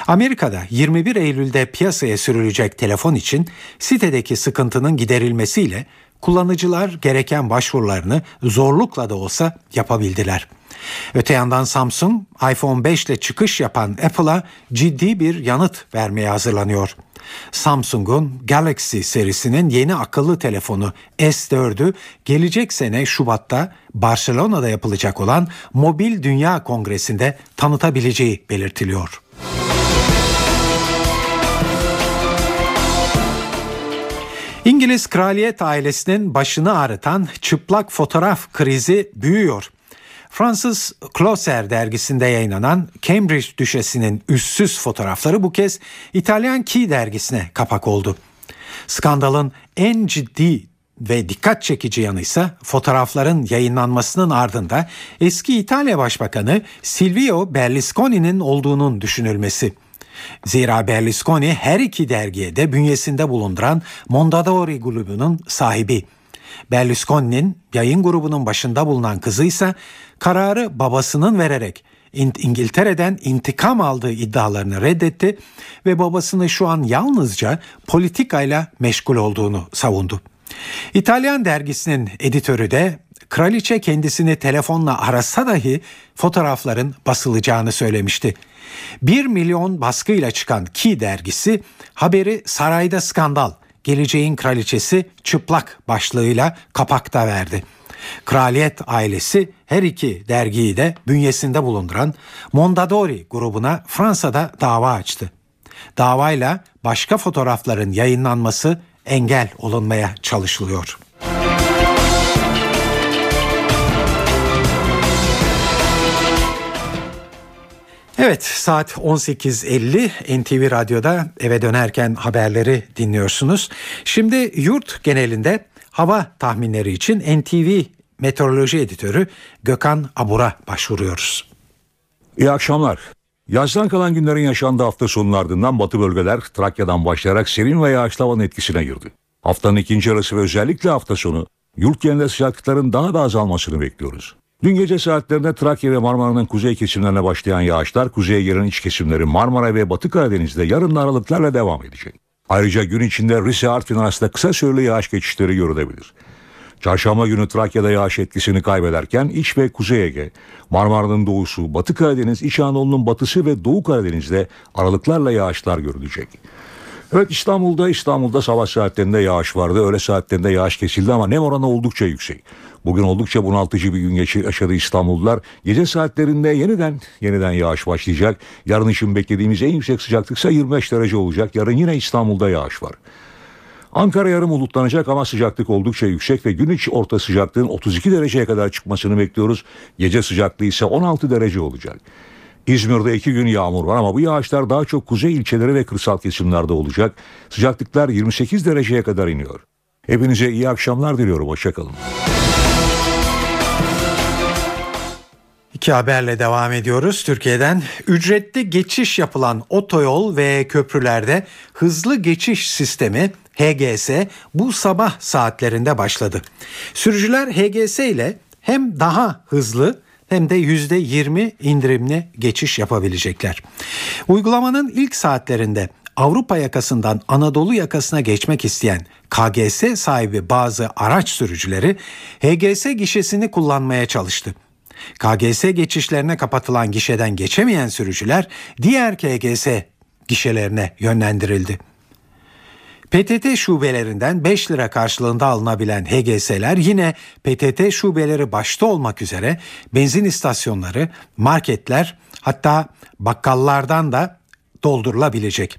Amerika'da 21 Eylül'de piyasaya sürülecek telefon için sitedeki sıkıntının giderilmesiyle kullanıcılar gereken başvurularını zorlukla da olsa yapabildiler. Öte yandan Samsung, iPhone 5 ile çıkış yapan Apple'a ciddi bir yanıt vermeye hazırlanıyor. Samsung'un Galaxy serisinin yeni akıllı telefonu S4'ü gelecek sene Şubat'ta Barcelona'da yapılacak olan Mobil Dünya Kongresi'nde tanıtabileceği belirtiliyor. İngiliz kraliyet ailesinin başını ağrıtan çıplak fotoğraf krizi büyüyor. Fransız Closer dergisinde yayınlanan Cambridge düşesinin üstsüz fotoğrafları bu kez İtalyan Key dergisine kapak oldu. Skandalın en ciddi ve dikkat çekici yanı ise fotoğrafların yayınlanmasının ardında eski İtalya Başbakanı Silvio Berlusconi'nin olduğunun düşünülmesi. Zira Berlusconi her iki dergiye de bünyesinde bulunduran Mondadori grubunun sahibi. Berlusconi'nin yayın grubunun başında bulunan kızı ise kararı babasının vererek İngiltere'den intikam aldığı iddialarını reddetti ve babasını şu an yalnızca politikayla meşgul olduğunu savundu. İtalyan dergisinin editörü de kraliçe kendisini telefonla arasa dahi fotoğrafların basılacağını söylemişti. 1 milyon baskıyla çıkan Key dergisi haberi sarayda skandal, geleceğin kraliçesi çıplak başlığıyla kapakta verdi. Kraliyet ailesi her iki dergiyi de bünyesinde bulunduran Mondadori grubuna Fransa'da dava açtı. Davayla başka fotoğrafların yayınlanması engel olunmaya çalışılıyor. Evet, saat 18.50 NTV Radyo'da eve dönerken haberleri dinliyorsunuz. Şimdi yurt genelinde hava tahminleri için NTV Meteoroloji Editörü Gökhan Abur'a başvuruyoruz. İyi akşamlar. Yazdan kalan günlerin yaşandığı hafta sonunun ardından batı bölgeler Trakya'dan başlayarak serin ve yağışlı havanın etkisine girdi. Haftanın ikinci yarısı ve özellikle hafta sonu yurt genelinde sıcaklıkların daha da azalmasını bekliyoruz. Dün gece saatlerinde Trakya ve Marmara'nın kuzey kesimlerine başlayan yağışlar kuzeye giren iç kesimleri Marmara ve Batı Karadeniz'de yarın aralıklarla devam edecek. Ayrıca gün içinde Rize-Artvin arasında kısa süreli yağış geçişleri görülebilir. Çarşamba günü Trakya'da yağış etkisini kaybederken İç ve Kuzey Ege, Marmara'nın doğusu, Batı Karadeniz, İç Anadolu'nun batısı ve Doğu Karadeniz'de aralıklarla yağışlar görülecek. Evet, İstanbul'da sabah saatlerinde yağış vardı. Öğle saatlerinde yağış kesildi ama nem oranı oldukça yüksek. Bugün oldukça bunaltıcı bir gün yaşadı İstanbullular. Gece saatlerinde yeniden yağış başlayacak. Yarın için beklediğimiz en yüksek sıcaklık ise 25 derece olacak. Yarın yine İstanbul'da yağış var. Ankara yarın bulutlanacak ama sıcaklık oldukça yüksek ve gün içi orta sıcaklığın 32 dereceye kadar çıkmasını bekliyoruz. Gece sıcaklığı ise 16 derece olacak. İzmir'de 2 gün yağmur var ama bu yağışlar daha çok kuzey ilçeleri ve kırsal kesimlerde olacak. Sıcaklıklar 28 dereceye kadar iniyor. Hepinize iyi akşamlar diliyorum. Hoşçakalın. İki haberle devam ediyoruz. Türkiye'den ücretli geçiş yapılan otoyol ve köprülerde hızlı geçiş sistemi HGS bu sabah saatlerinde başladı. Sürücüler HGS ile hem daha hızlı hem de %20 indirimli geçiş yapabilecekler. Uygulamanın ilk saatlerinde Avrupa yakasından Anadolu yakasına geçmek isteyen KGS sahibi bazı araç sürücüleri HGS gişesini kullanmaya çalıştı. KGS geçişlerine kapatılan gişeden geçemeyen sürücüler diğer KGS gişelerine yönlendirildi. PTT şubelerinden 5 lira karşılığında alınabilen HGS'ler yine PTT şubeleri başta olmak üzere benzin istasyonları, marketler, hatta bakkallardan da doldurulabilecek.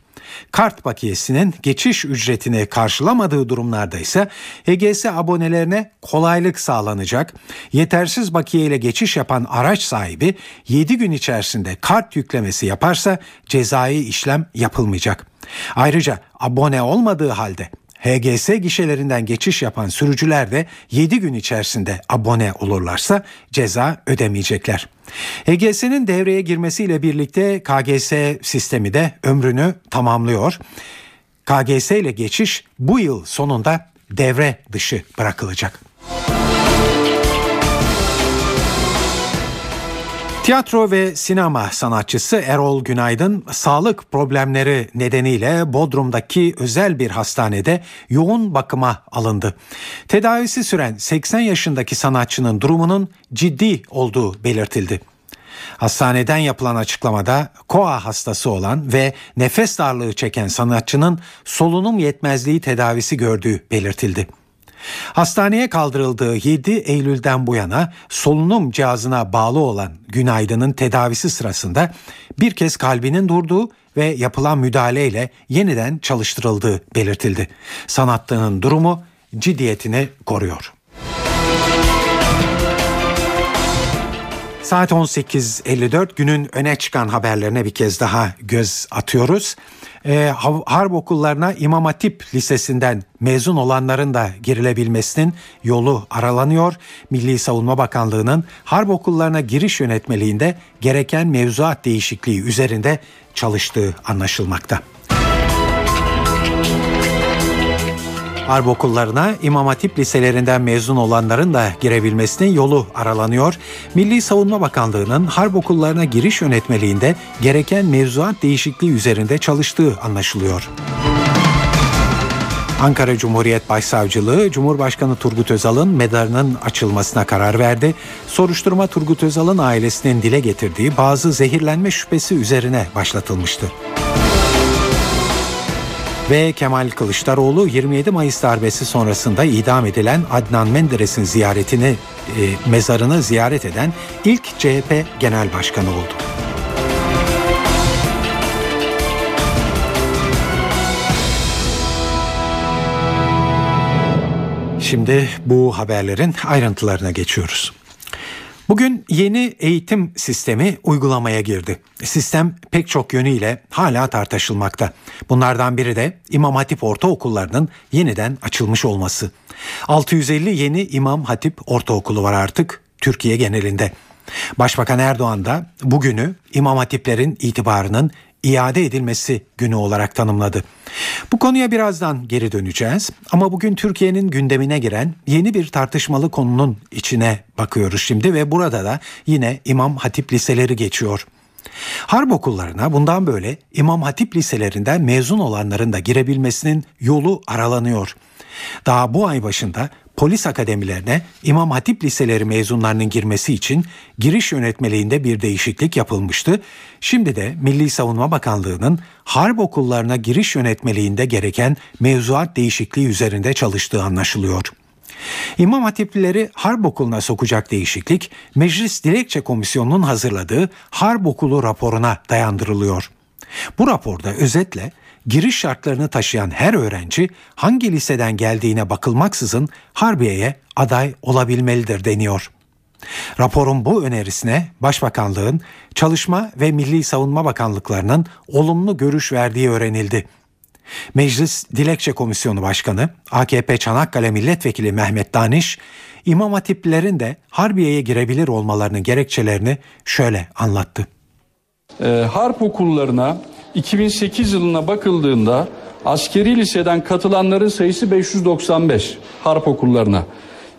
Kart bakiyesinin geçiş ücretini karşılamadığı durumlarda ise HGS abonelerine kolaylık sağlanacak. Yetersiz bakiyeyle geçiş yapan araç sahibi 7 gün içerisinde kart yüklemesi yaparsa cezai işlem yapılmayacak. Ayrıca abone olmadığı halde HGS gişelerinden geçiş yapan sürücüler de 7 gün içerisinde abone olurlarsa ceza ödemeyecekler. HGS'nin devreye girmesiyle birlikte KGS sistemi de ömrünü tamamlıyor. KGS ile geçiş bu yıl sonunda devre dışı bırakılacak. Tiyatro ve sinema sanatçısı Erol Günaydın sağlık problemleri nedeniyle Bodrum'daki özel bir hastanede yoğun bakıma alındı. Tedavisi süren 80 yaşındaki sanatçının durumunun ciddi olduğu belirtildi. Hastaneden yapılan açıklamada KOAH hastası olan ve nefes darlığı çeken sanatçının solunum yetmezliği tedavisi gördüğü belirtildi. Hastaneye kaldırıldığı 7 Eylül'den bu yana solunum cihazına bağlı olan Günaydın'ın tedavisi sırasında bir kez kalbinin durduğu ve yapılan müdahaleyle yeniden çalıştırıldığı belirtildi. Sanatçının durumu ciddiyetini koruyor. Saat 18.54, günün öne çıkan haberlerine bir kez daha göz atıyoruz. Harp okullarına İmam Hatip Lisesi'nden mezun olanların da girilebilmesinin yolu aralanıyor. Milli Savunma Bakanlığı'nın harp okullarına giriş yönetmeliğinde gereken mevzuat değişikliği üzerinde çalıştığı anlaşılmakta. Harp okullarına İmam Hatip liselerinden mezun olanların da girebilmesinin yolu aralanıyor. Milli Savunma Bakanlığı'nın harp okullarına giriş yönetmeliğinde gereken mevzuat değişikliği üzerinde çalıştığı anlaşılıyor. Ankara Cumhuriyet Başsavcılığı, Cumhurbaşkanı Turgut Özal'ın mezarının açılmasına karar verdi. Soruşturma Turgut Özal'ın ailesinin dile getirdiği bazı zehirlenme şüphesi üzerine başlatılmıştı. Ve Kemal Kılıçdaroğlu 27 Mayıs darbesi sonrasında idam edilen Adnan Menderes'in mezarını ziyaret eden ilk CHP Genel Başkanı oldu. Şimdi bu haberlerin ayrıntılarına geçiyoruz. Bugün yeni eğitim sistemi uygulamaya girdi. Sistem pek çok yönüyle hala tartışılmakta. Bunlardan biri de İmam Hatip ortaokullarının yeniden açılmış olması. 650 yeni İmam Hatip ortaokulu var artık Türkiye genelinde. Başbakan Erdoğan da bugünü İmam Hatiplerin itibarının iade edilmesi günü olarak tanımladı. Bu konuya birazdan geri döneceğiz ama bugün Türkiye'nin gündemine giren yeni bir tartışmalı konunun içine bakıyoruz şimdi ve burada da yine İmam Hatip liseleri geçiyor. Harp okullarına bundan böyle İmam Hatip liselerinden mezun olanların da girebilmesinin yolu aralanıyor. Daha bu ay başında polis akademilerine İmam Hatip liseleri mezunlarının girmesi için giriş yönetmeliğinde bir değişiklik yapılmıştı. Şimdi de Milli Savunma Bakanlığı'nın harp okullarına giriş yönetmeliğinde gereken mevzuat değişikliği üzerinde çalıştığı anlaşılıyor. İmam Hatiplileri harp okuluna sokacak değişiklik Meclis Dilekçe Komisyonu'nun hazırladığı harp okulu raporuna dayandırılıyor. Bu raporda özetle giriş şartlarını taşıyan her öğrenci hangi liseden geldiğine bakılmaksızın harbiyeye aday olabilmelidir deniyor. Raporun bu önerisine Başbakanlığın, Çalışma ve Milli Savunma Bakanlıklarının olumlu görüş verdiği öğrenildi. Meclis Dilekçe Komisyonu Başkanı AKP Çanakkale Milletvekili Mehmet Daniş, İmam Hatiplerin de harbiyeye girebilir olmalarının gerekçelerini şöyle anlattı. Harp okullarına 2008 yılına bakıldığında askeri liseden katılanların sayısı 595 harp okullarına.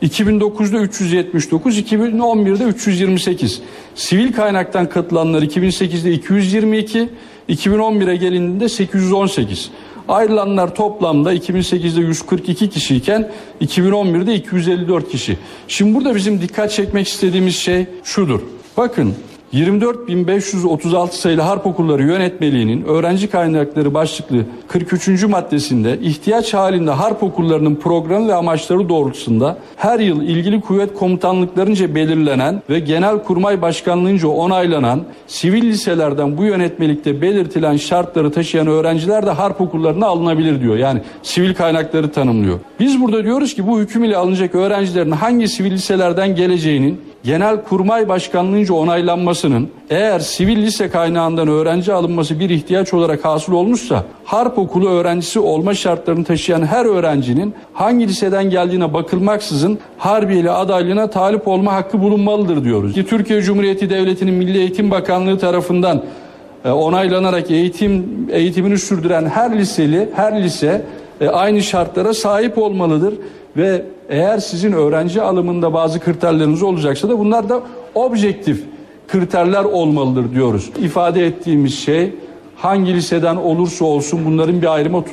2009'da 379, 2011'de 328. Sivil kaynaktan katılanlar 2008'de 222, 2011'e gelindiğinde 818. Ayrılanlar toplamda 2008'de 142 kişiyken 2011'de 254 kişi. Şimdi burada bizim dikkat çekmek istediğimiz şey şudur. Bakın 24.536 sayılı harp okulları yönetmeliğinin öğrenci kaynakları başlıklı 43. maddesinde ihtiyaç halinde harp okullarının programı ve amaçları doğrultusunda her yıl ilgili kuvvet komutanlıklarınca belirlenen ve Genelkurmay Başkanlığınca onaylanan sivil liselerden bu yönetmelikte belirtilen şartları taşıyan öğrenciler de harp okullarına alınabilir diyor. Yani sivil kaynakları tanımlıyor. Biz burada diyoruz ki bu hüküm ile alınacak öğrencilerin hangi sivil liselerden geleceğinin Genelkurmay Başkanlığınca onaylanmasının eğer sivil lise kaynağından öğrenci alınması bir ihtiyaç olarak hasıl olmuşsa harp okulu öğrencisi olma şartlarını taşıyan her öğrencinin hangi liseden geldiğine bakılmaksızın harbiyeli adaylığına talip olma hakkı bulunmalıdır diyoruz. Ki Türkiye Cumhuriyeti Devleti'nin Milli Eğitim Bakanlığı tarafından onaylanarak eğitimini sürdüren her lise aynı şartlara sahip olmalıdır ve eğer sizin öğrenci alımında bazı kriterleriniz olacaksa da bunlar da objektif kriterler olmalıdır diyoruz. İfade ettiğimiz şey hangi liseden olursa olsun bunların bir ayrıma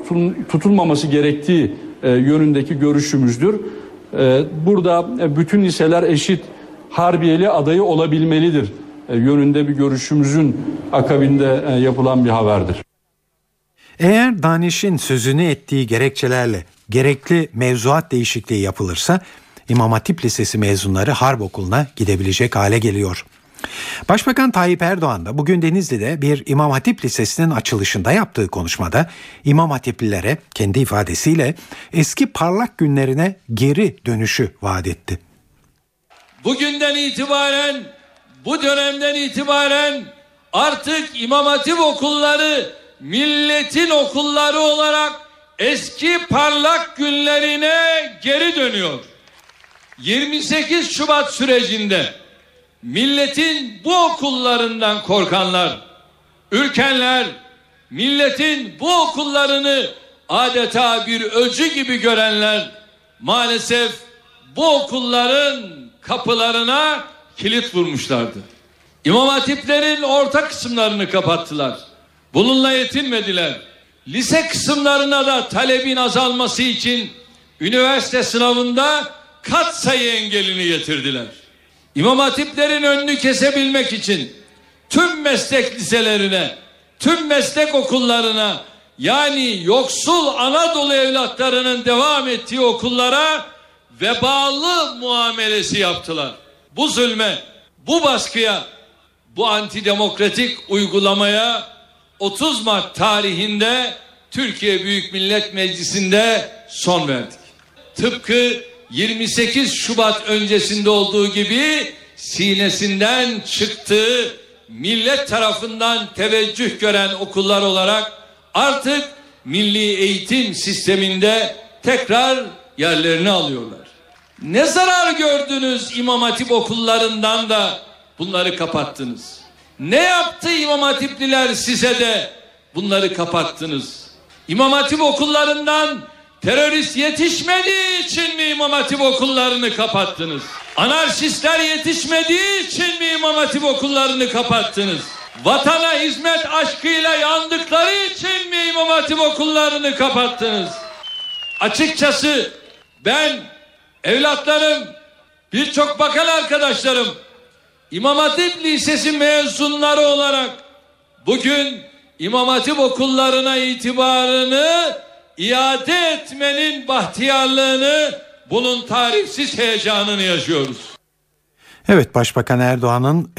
tutulmaması gerektiği yönündeki görüşümüzdür. Burada bütün liseler eşit harbiyeli adayı olabilmelidir yönünde bir görüşümüzün akabinde yapılan bir haberdir. Eğer Daniş'in sözünü ettiği gerekçelerle gerekli mevzuat değişikliği yapılırsa İmam Hatip Lisesi mezunları harp okuluna gidebilecek hale geliyor. Başbakan Tayyip Erdoğan da bugün Denizli'de bir İmam Hatip Lisesi'nin açılışında yaptığı konuşmada İmam Hatiplilere kendi ifadesiyle eski parlak günlerine geri dönüşü vaat etti. Bugünden itibaren, bu dönemden itibaren artık İmam Hatip okulları milletin okulları olarak eski parlak günlerine geri dönüyor. 28 Şubat sürecinde milletin bu okullarından korkanlar, ürkenler, milletin bu okullarını adeta bir öcü gibi görenler maalesef bu okulların kapılarına kilit vurmuşlardı. İmam hatiplerin orta kısımlarını kapattılar. Bununla yetinmediler. Lise kısımlarına da talebin azalması için üniversite sınavında katsayı engelini getirdiler. İmam hatiplerin önünü kesebilmek için tüm meslek liselerine, tüm meslek okullarına yani yoksul Anadolu evlatlarının devam ettiği okullara vebalı muamelesi yaptılar. Bu zulme, bu baskıya, bu antidemokratik uygulamaya 30 Mart tarihinde Türkiye Büyük Millet Meclisi'nde son verdik. Tıpkı 28 Şubat öncesinde olduğu gibi sinesinden çıktığı, millet tarafından teveccüh gören okullar olarak artık milli eğitim sisteminde tekrar yerlerini alıyorlar. Ne zarar gördünüz İmam Hatip okullarından da bunları kapattınız? Ne yaptı İmam Hatipliler size de bunları kapattınız? İmam Hatip okullarından terörist yetişmediği için mi İmam Hatip okullarını kapattınız? Anarşistler yetişmediği için mi İmam Hatip okullarını kapattınız? Vatana hizmet aşkıyla yandıkları için mi İmam Hatip okullarını kapattınız? Açıkçası ben, evlatlarım, birçok bakan arkadaşlarım, İmam Hatip Lisesi mezunları olarak bugün İmam Hatip okullarına itibarını iade etmenin bahtiyarlığını, bunun tarifsiz heyecanını yaşıyoruz. Evet, Başbakan Erdoğan'ın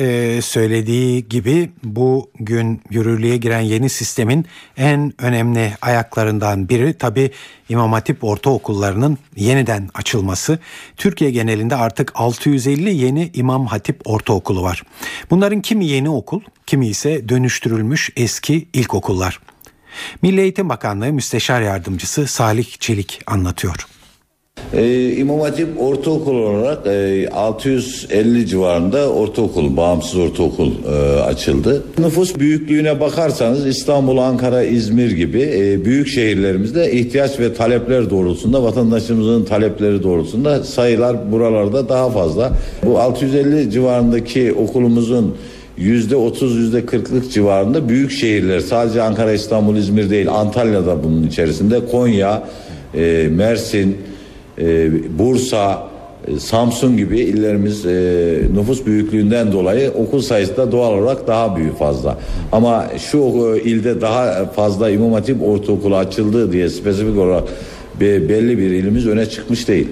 söylediği gibi bugün yürürlüğe giren yeni sistemin en önemli ayaklarından biri tabii İmam Hatip ortaokullarının yeniden açılması. Türkiye genelinde artık 650 yeni İmam Hatip ortaokulu var. Bunların kimi yeni okul, kimi ise dönüştürülmüş eski ilkokullar. Milli Eğitim Bakanlığı Müsteşar Yardımcısı Salih Çelik anlatıyor. İmam Hatip ortaokul olarak 650 civarında ortaokul, bağımsız ortaokul açıldı. Nüfus büyüklüğüne bakarsanız İstanbul, Ankara, İzmir gibi büyük şehirlerimizde ihtiyaç ve talepler doğrultusunda, vatandaşımızın talepleri doğrultusunda sayılar buralarda daha fazla. Bu 650 civarındaki okulumuzun %30-%40'lık civarında büyük şehirler, sadece Ankara, İstanbul, İzmir değil, Antalya'da bunun içerisinde, Konya, Mersin, Bursa, Samsun gibi illerimiz nüfus büyüklüğünden dolayı okul sayısı da doğal olarak daha büyük fazla. Ama şu ilde daha fazla İmam Hatip ortaokulu açıldı diye spesifik olarak belli bir ilimiz öne çıkmış değil.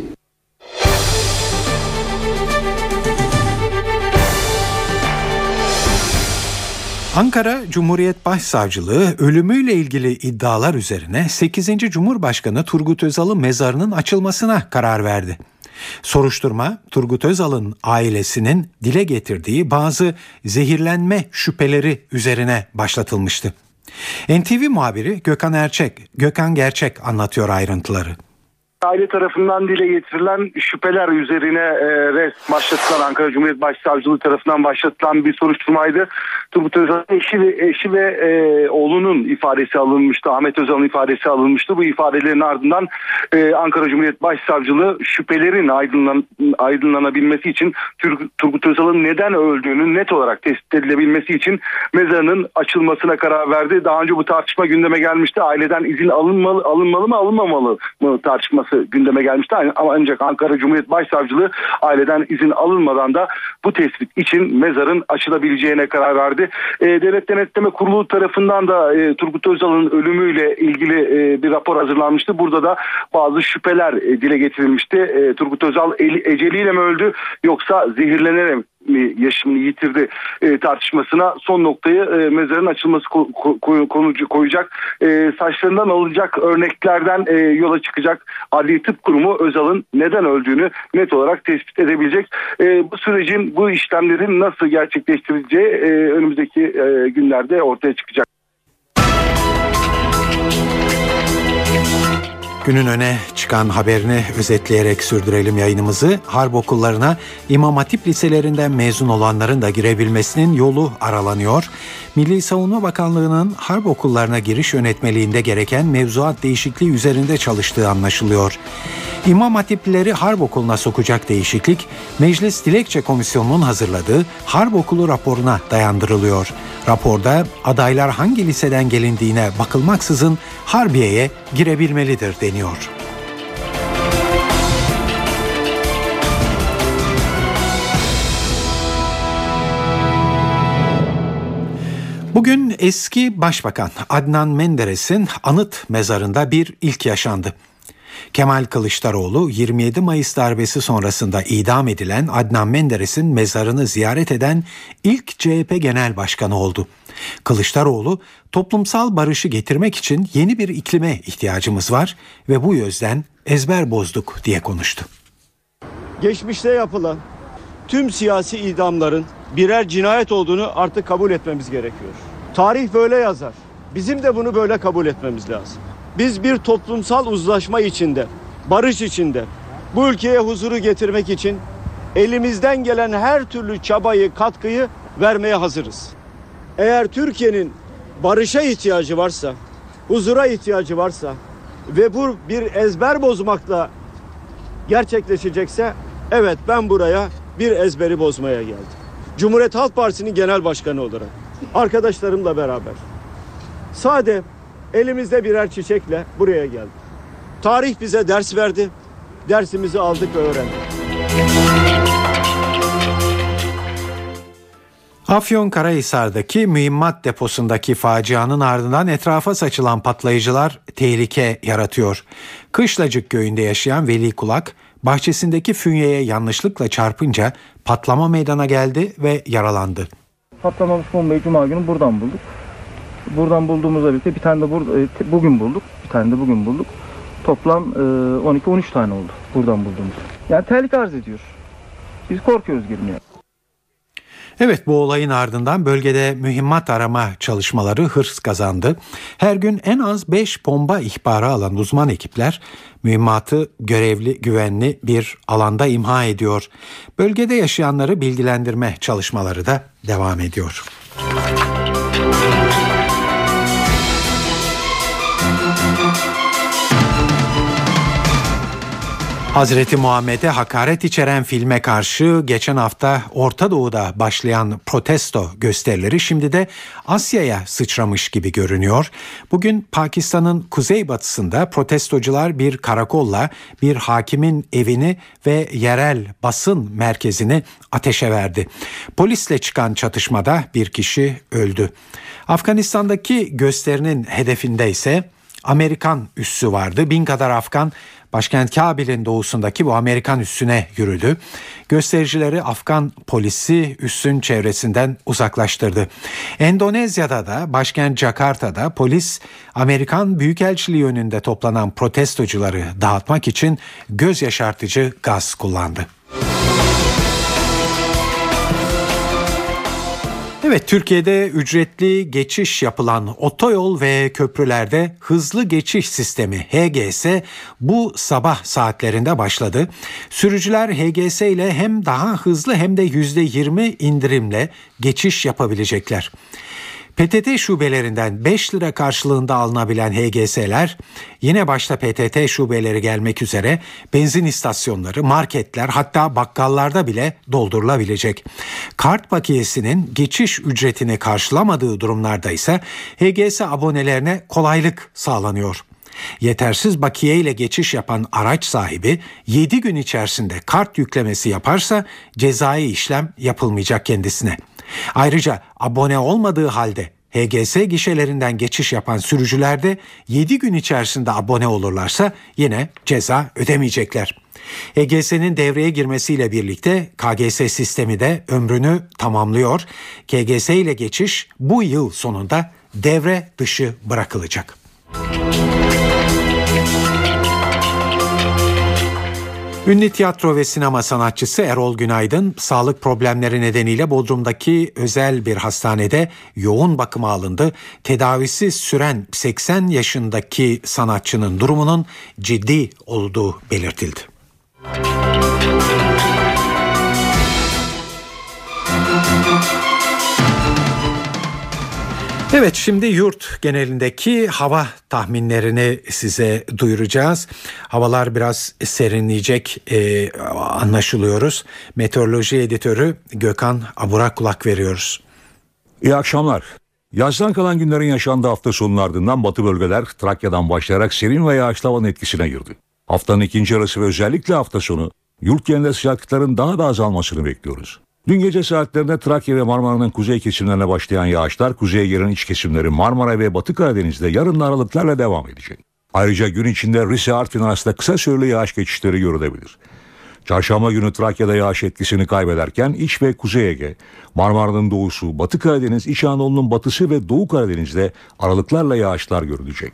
Ankara Cumhuriyet Başsavcılığı ölümüyle ilgili iddialar üzerine 8. Cumhurbaşkanı Turgut Özal'ın mezarının açılmasına karar verdi. Soruşturma, Turgut Özal'ın ailesinin dile getirdiği bazı zehirlenme şüpheleri üzerine başlatılmıştı. NTV muhabiri Gökhan Gerçek anlatıyor ayrıntıları. Aile tarafından dile getirilen şüpheler üzerine başlatılan, Ankara Cumhuriyet Başsavcılığı tarafından başlatılan bir soruşturmaydı. Turgut Özal'ın eşi ve oğlunun ifadesi alınmıştı. Ahmet Özal'ın ifadesi alınmıştı. Bu ifadelerin ardından Ankara Cumhuriyet Başsavcılığı şüphelerin aydınlanabilmesi için Turgut Özal'ın neden öldüğünü net olarak tespit edilebilmesi için mezarının açılmasına karar verdi. Daha önce bu tartışma gündeme gelmişti. Aileden izin alınmalı mı, alınmamalı mı tartışması gündeme gelmişti. Ama ancak Ankara Cumhuriyet Başsavcılığı aileden izin alınmadan da bu tespit için mezarın açılabileceğine karar verdi. Devlet Denetleme Kurulu tarafından da Turgut Özal'ın ölümüyle ilgili bir rapor hazırlanmıştı. Burada da bazı şüpheler dile getirilmişti. Turgut Özal eceliyle mi öldü yoksa zehirlenerek mi yaşamını yitirdi tartışmasına son noktayı mezarın açılması koyacak. Saçlarından alınacak örneklerden yola çıkacak Adli Tıp Kurumu Özal'ın neden öldüğünü net olarak tespit edebilecek. Bu sürecin, bu işlemlerin nasıl gerçekleştirileceği önümüzdeki günlerde ortaya çıkacak. Günün öne çıkan haberini özetleyerek sürdürelim yayınımızı. Harp okullarına İmam Hatip liselerinden mezun olanların da girebilmesinin yolu aralanıyor. Milli Savunma Bakanlığı'nın harp okullarına giriş yönetmeliğinde gereken mevzuat değişikliği üzerinde çalıştığı anlaşılıyor. İmam Hatipleri harp okuluna sokacak değişiklik, Meclis Dilekçe Komisyonu'nun hazırladığı harp okulu raporuna dayandırılıyor. Raporda adaylar hangi liseden gelindiğine bakılmaksızın harbiyeye girebilmelidir deniyor. Bugün eski Başbakan Adnan Menderes'in anıt mezarında bir ilk yaşandı. Kemal Kılıçdaroğlu 27 Mayıs darbesi sonrasında idam edilen Adnan Menderes'in mezarını ziyaret eden ilk CHP Genel Başkanı oldu. Kılıçdaroğlu, toplumsal barışı getirmek için yeni bir iklime ihtiyacımız var ve bu yüzden ezber bozduk diye konuştu. Geçmişte yapılan tüm siyasi idamların birer cinayet olduğunu artık kabul etmemiz gerekiyor. Tarih böyle yazar. Bizim de bunu böyle kabul etmemiz lazım. Biz bir toplumsal uzlaşma içinde, barış içinde, bu ülkeye huzuru getirmek için elimizden gelen her türlü çabayı, katkıyı vermeye hazırız. Eğer Türkiye'nin barışa ihtiyacı varsa, huzura ihtiyacı varsa ve bu bir ezber bozmakla gerçekleşecekse, evet ben buraya bir ezberi bozmaya geldim. Cumhuriyet Halk Partisi'nin genel başkanı olarak, arkadaşlarımla beraber, sade elimizde birer çiçekle buraya geldik. Tarih bize ders verdi, dersimizi aldık ve öğrendik. Afyonkarahisar'daki mühimmat deposundaki facianın ardından etrafa saçılan patlayıcılar tehlike yaratıyor. Kışlacık köyünde yaşayan Veli Kulak, bahçesindeki fünyeye yanlışlıkla çarpınca patlama meydana geldi ve yaralandı. Patlamamış bombayı Cuma günü buradan bulduk. Buradan bulduğumuzla birlikte bir tane de bugün bulduk. Toplam 12-13 tane oldu buradan bulduğumuz. Yani tehlike arz ediyor. Biz korkuyoruz girmeye. Evet, bu olayın ardından bölgede mühimmat arama çalışmaları hırs kazandı. Her gün en az 5 bomba ihbarı alan uzman ekipler mühimmatı görevli, güvenli bir alanda imha ediyor. Bölgede yaşayanları bilgilendirme çalışmaları da devam ediyor. Hazreti Muhammed'e hakaret içeren filme karşı geçen hafta Orta Doğu'da başlayan protesto gösterileri şimdi de Asya'ya sıçramış gibi görünüyor. Bugün Pakistan'ın kuzeybatısında protestocular bir karakolla bir hakimin evini ve yerel basın merkezini ateşe verdi. Polisle çıkan çatışmada bir kişi öldü. Afganistan'daki gösterinin hedefinde ise Amerikan üssü vardı. 1000 kadar Afgan başkent Kabil'in doğusundaki bu Amerikan üssüne yürüdü. Göstericileri Afgan polisi üssün çevresinden uzaklaştırdı. Endonezya'da da başkent Jakarta'da polis Amerikan Büyükelçiliği önünde toplanan protestocuları dağıtmak için göz yaşartıcı gaz kullandı. Evet, Türkiye'de ücretli geçiş yapılan otoyol ve köprülerde hızlı geçiş sistemi HGS bu sabah saatlerinde başladı. Sürücüler HGS ile hem daha hızlı hem de %20 indirimle geçiş yapabilecekler. PTT şubelerinden 5 lira karşılığında alınabilen HGS'ler yine başta PTT şubeleri gelmek üzere benzin istasyonları, marketler, hatta bakkallarda bile doldurulabilecek. Kart bakiyesinin geçiş ücretini karşılamadığı durumlarda ise HGS abonelerine kolaylık sağlanıyor. Yetersiz bakiye ile geçiş yapan araç sahibi 7 gün içerisinde kart yüklemesi yaparsa cezai işlem yapılmayacak kendisine. Ayrıca abone olmadığı halde HGS gişelerinden geçiş yapan sürücüler de 7 gün içerisinde abone olurlarsa yine ceza ödemeyecekler. HGS'nin devreye girmesiyle birlikte KGS sistemi de ömrünü tamamlıyor. KGS ile geçiş bu yıl sonunda devre dışı bırakılacak. Ünlü tiyatro ve sinema sanatçısı Erol Günaydın, sağlık problemleri nedeniyle Bodrum'daki özel bir hastanede yoğun bakıma alındı. Tedavisi süren 80 yaşındaki sanatçının durumunun ciddi olduğu belirtildi. Evet, şimdi yurt genelindeki hava tahminlerini size duyuracağız. Havalar biraz serinleyecek anlaşılıyoruz. Meteoroloji editörü Gökhan Aburak kulak veriyoruz. İyi akşamlar. Yazdan kalan günlerin yaşandığı hafta sonunun ardından batı bölgeler Trakya'dan başlayarak serin ve yağışlı havanın etkisine girdi. Haftanın ikinci yarısı ve özellikle hafta sonu yurt genelinde sıcaklıkların daha da azalmasını bekliyoruz. Dün gece saatlerinde Trakya ve Marmara'nın kuzey kesimlerine başlayan yağışlar kuzeye gelen iç kesimleri Marmara ve Batı Karadeniz'de yarın aralıklarla devam edecek. Ayrıca gün içinde Rize, Artvin arasında kısa süreli yağış geçişleri görülebilir. Çarşamba günü Trakya'da yağış etkisini kaybederken İç ve Kuzey Ege, Marmara'nın doğusu, Batı Karadeniz, İç Anadolu'nun batısı ve Doğu Karadeniz'de aralıklarla yağışlar görülecek.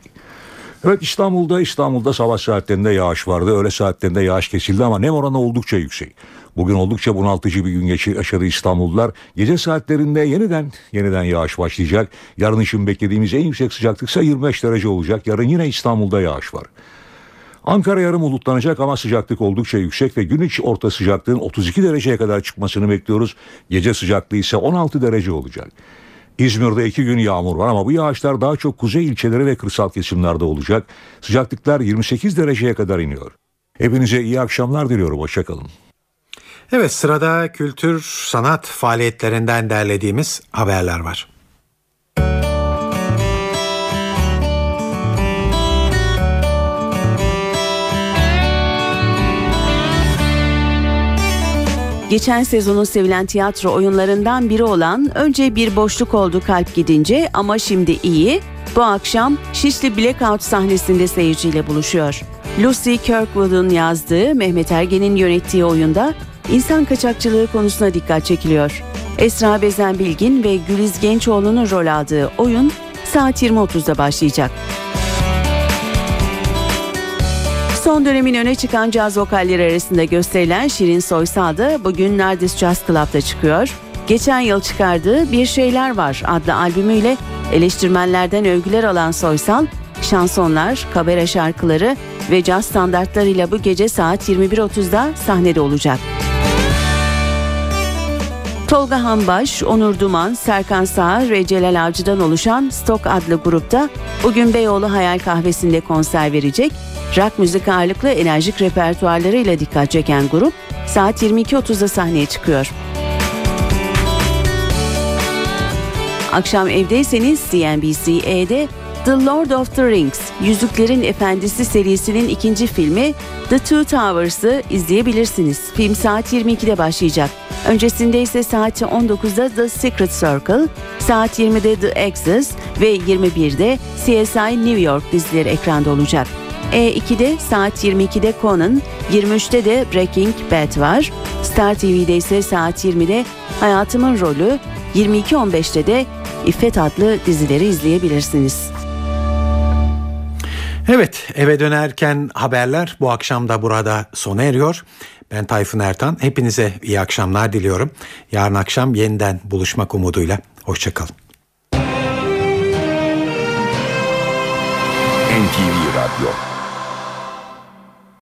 Evet, İstanbul'da sabah saatlerinde yağış vardı. Öğle saatlerinde yağış kesildi ama nem oranı oldukça yüksek. Bugün oldukça bunaltıcı bir gün yaşadı İstanbullular. Gece saatlerinde yeniden yağış başlayacak. Yarın için beklediğimiz en yüksek sıcaklıksa 25 derece olacak. Yarın yine İstanbul'da yağış var. Ankara yarım bulutlanacak ama sıcaklık oldukça yüksek ve gün içi orta sıcaklığın 32 dereceye kadar çıkmasını bekliyoruz. Gece sıcaklığı ise 16 derece olacak. İzmir'de 2 gün yağmur var ama bu yağışlar daha çok kuzey ilçeleri ve kırsal kesimlerde olacak. Sıcaklıklar 28 dereceye kadar iniyor. Hepinize iyi akşamlar diliyorum. Hoşça kalın. Evet, sırada kültür sanat faaliyetlerinden derlediğimiz haberler var. Geçen sezonun sevilen tiyatro oyunlarından biri olan Önce Bir Boşluk Oldu Kalp Gidince Ama Şimdi İyi, bu akşam Şişli Blackout sahnesinde seyirciyle buluşuyor. Lucy Kirkwood'un yazdığı, Mehmet Ergen'in yönettiği oyunda insan kaçakçılığı konusuna dikkat çekiliyor. Esra Bezen Bilgin ve Güliz Gençoğlu'nun rol aldığı oyun saat 20.30'da başlayacak. Son dönemin öne çıkan caz vokalleri arasında gösterilen Şirin Soysal da bugün Nardis Jazz Club'da çıkıyor. Geçen yıl çıkardığı Bir Şeyler Var adlı albümüyle eleştirmenlerden övgüler alan Soysal, şansonlar, kabare şarkıları ve caz standartlarıyla bu gece saat 21.30'da sahnede olacak. Tolga Hanbaş, Onur Duman, Serkan Sağar ve Celal Avcı'dan oluşan Stok adlı grupta bugün Beyoğlu Hayal Kahvesi'nde konser verecek. Rock müzik ağırlıklı enerjik repertuarlarıyla dikkat çeken grup saat 22.30'da sahneye çıkıyor. Akşam evdeyseniz CNBC'de The Lord of the Rings, Yüzüklerin Efendisi serisinin ikinci filmi The Two Towers'ı izleyebilirsiniz. Film saat 22'de başlayacak. Öncesinde ise saat 19'da The Secret Circle, saat 20'de The Exorcist ve 21'de CSI New York dizileri ekranda olacak. E2'de saat 22'de Conan, 23'te de Breaking Bad var. Star TV'de ise saat 20'de Hayatımın Rolü, 22.15'te de İffet adlı dizileri izleyebilirsiniz. Evet, eve dönerken haberler bu akşam da burada sona eriyor. Ben Tayfun Ertan, hepinize iyi akşamlar diliyorum. Yarın akşam yeniden buluşmak umuduyla. Hoşçakalın. NTV Radyo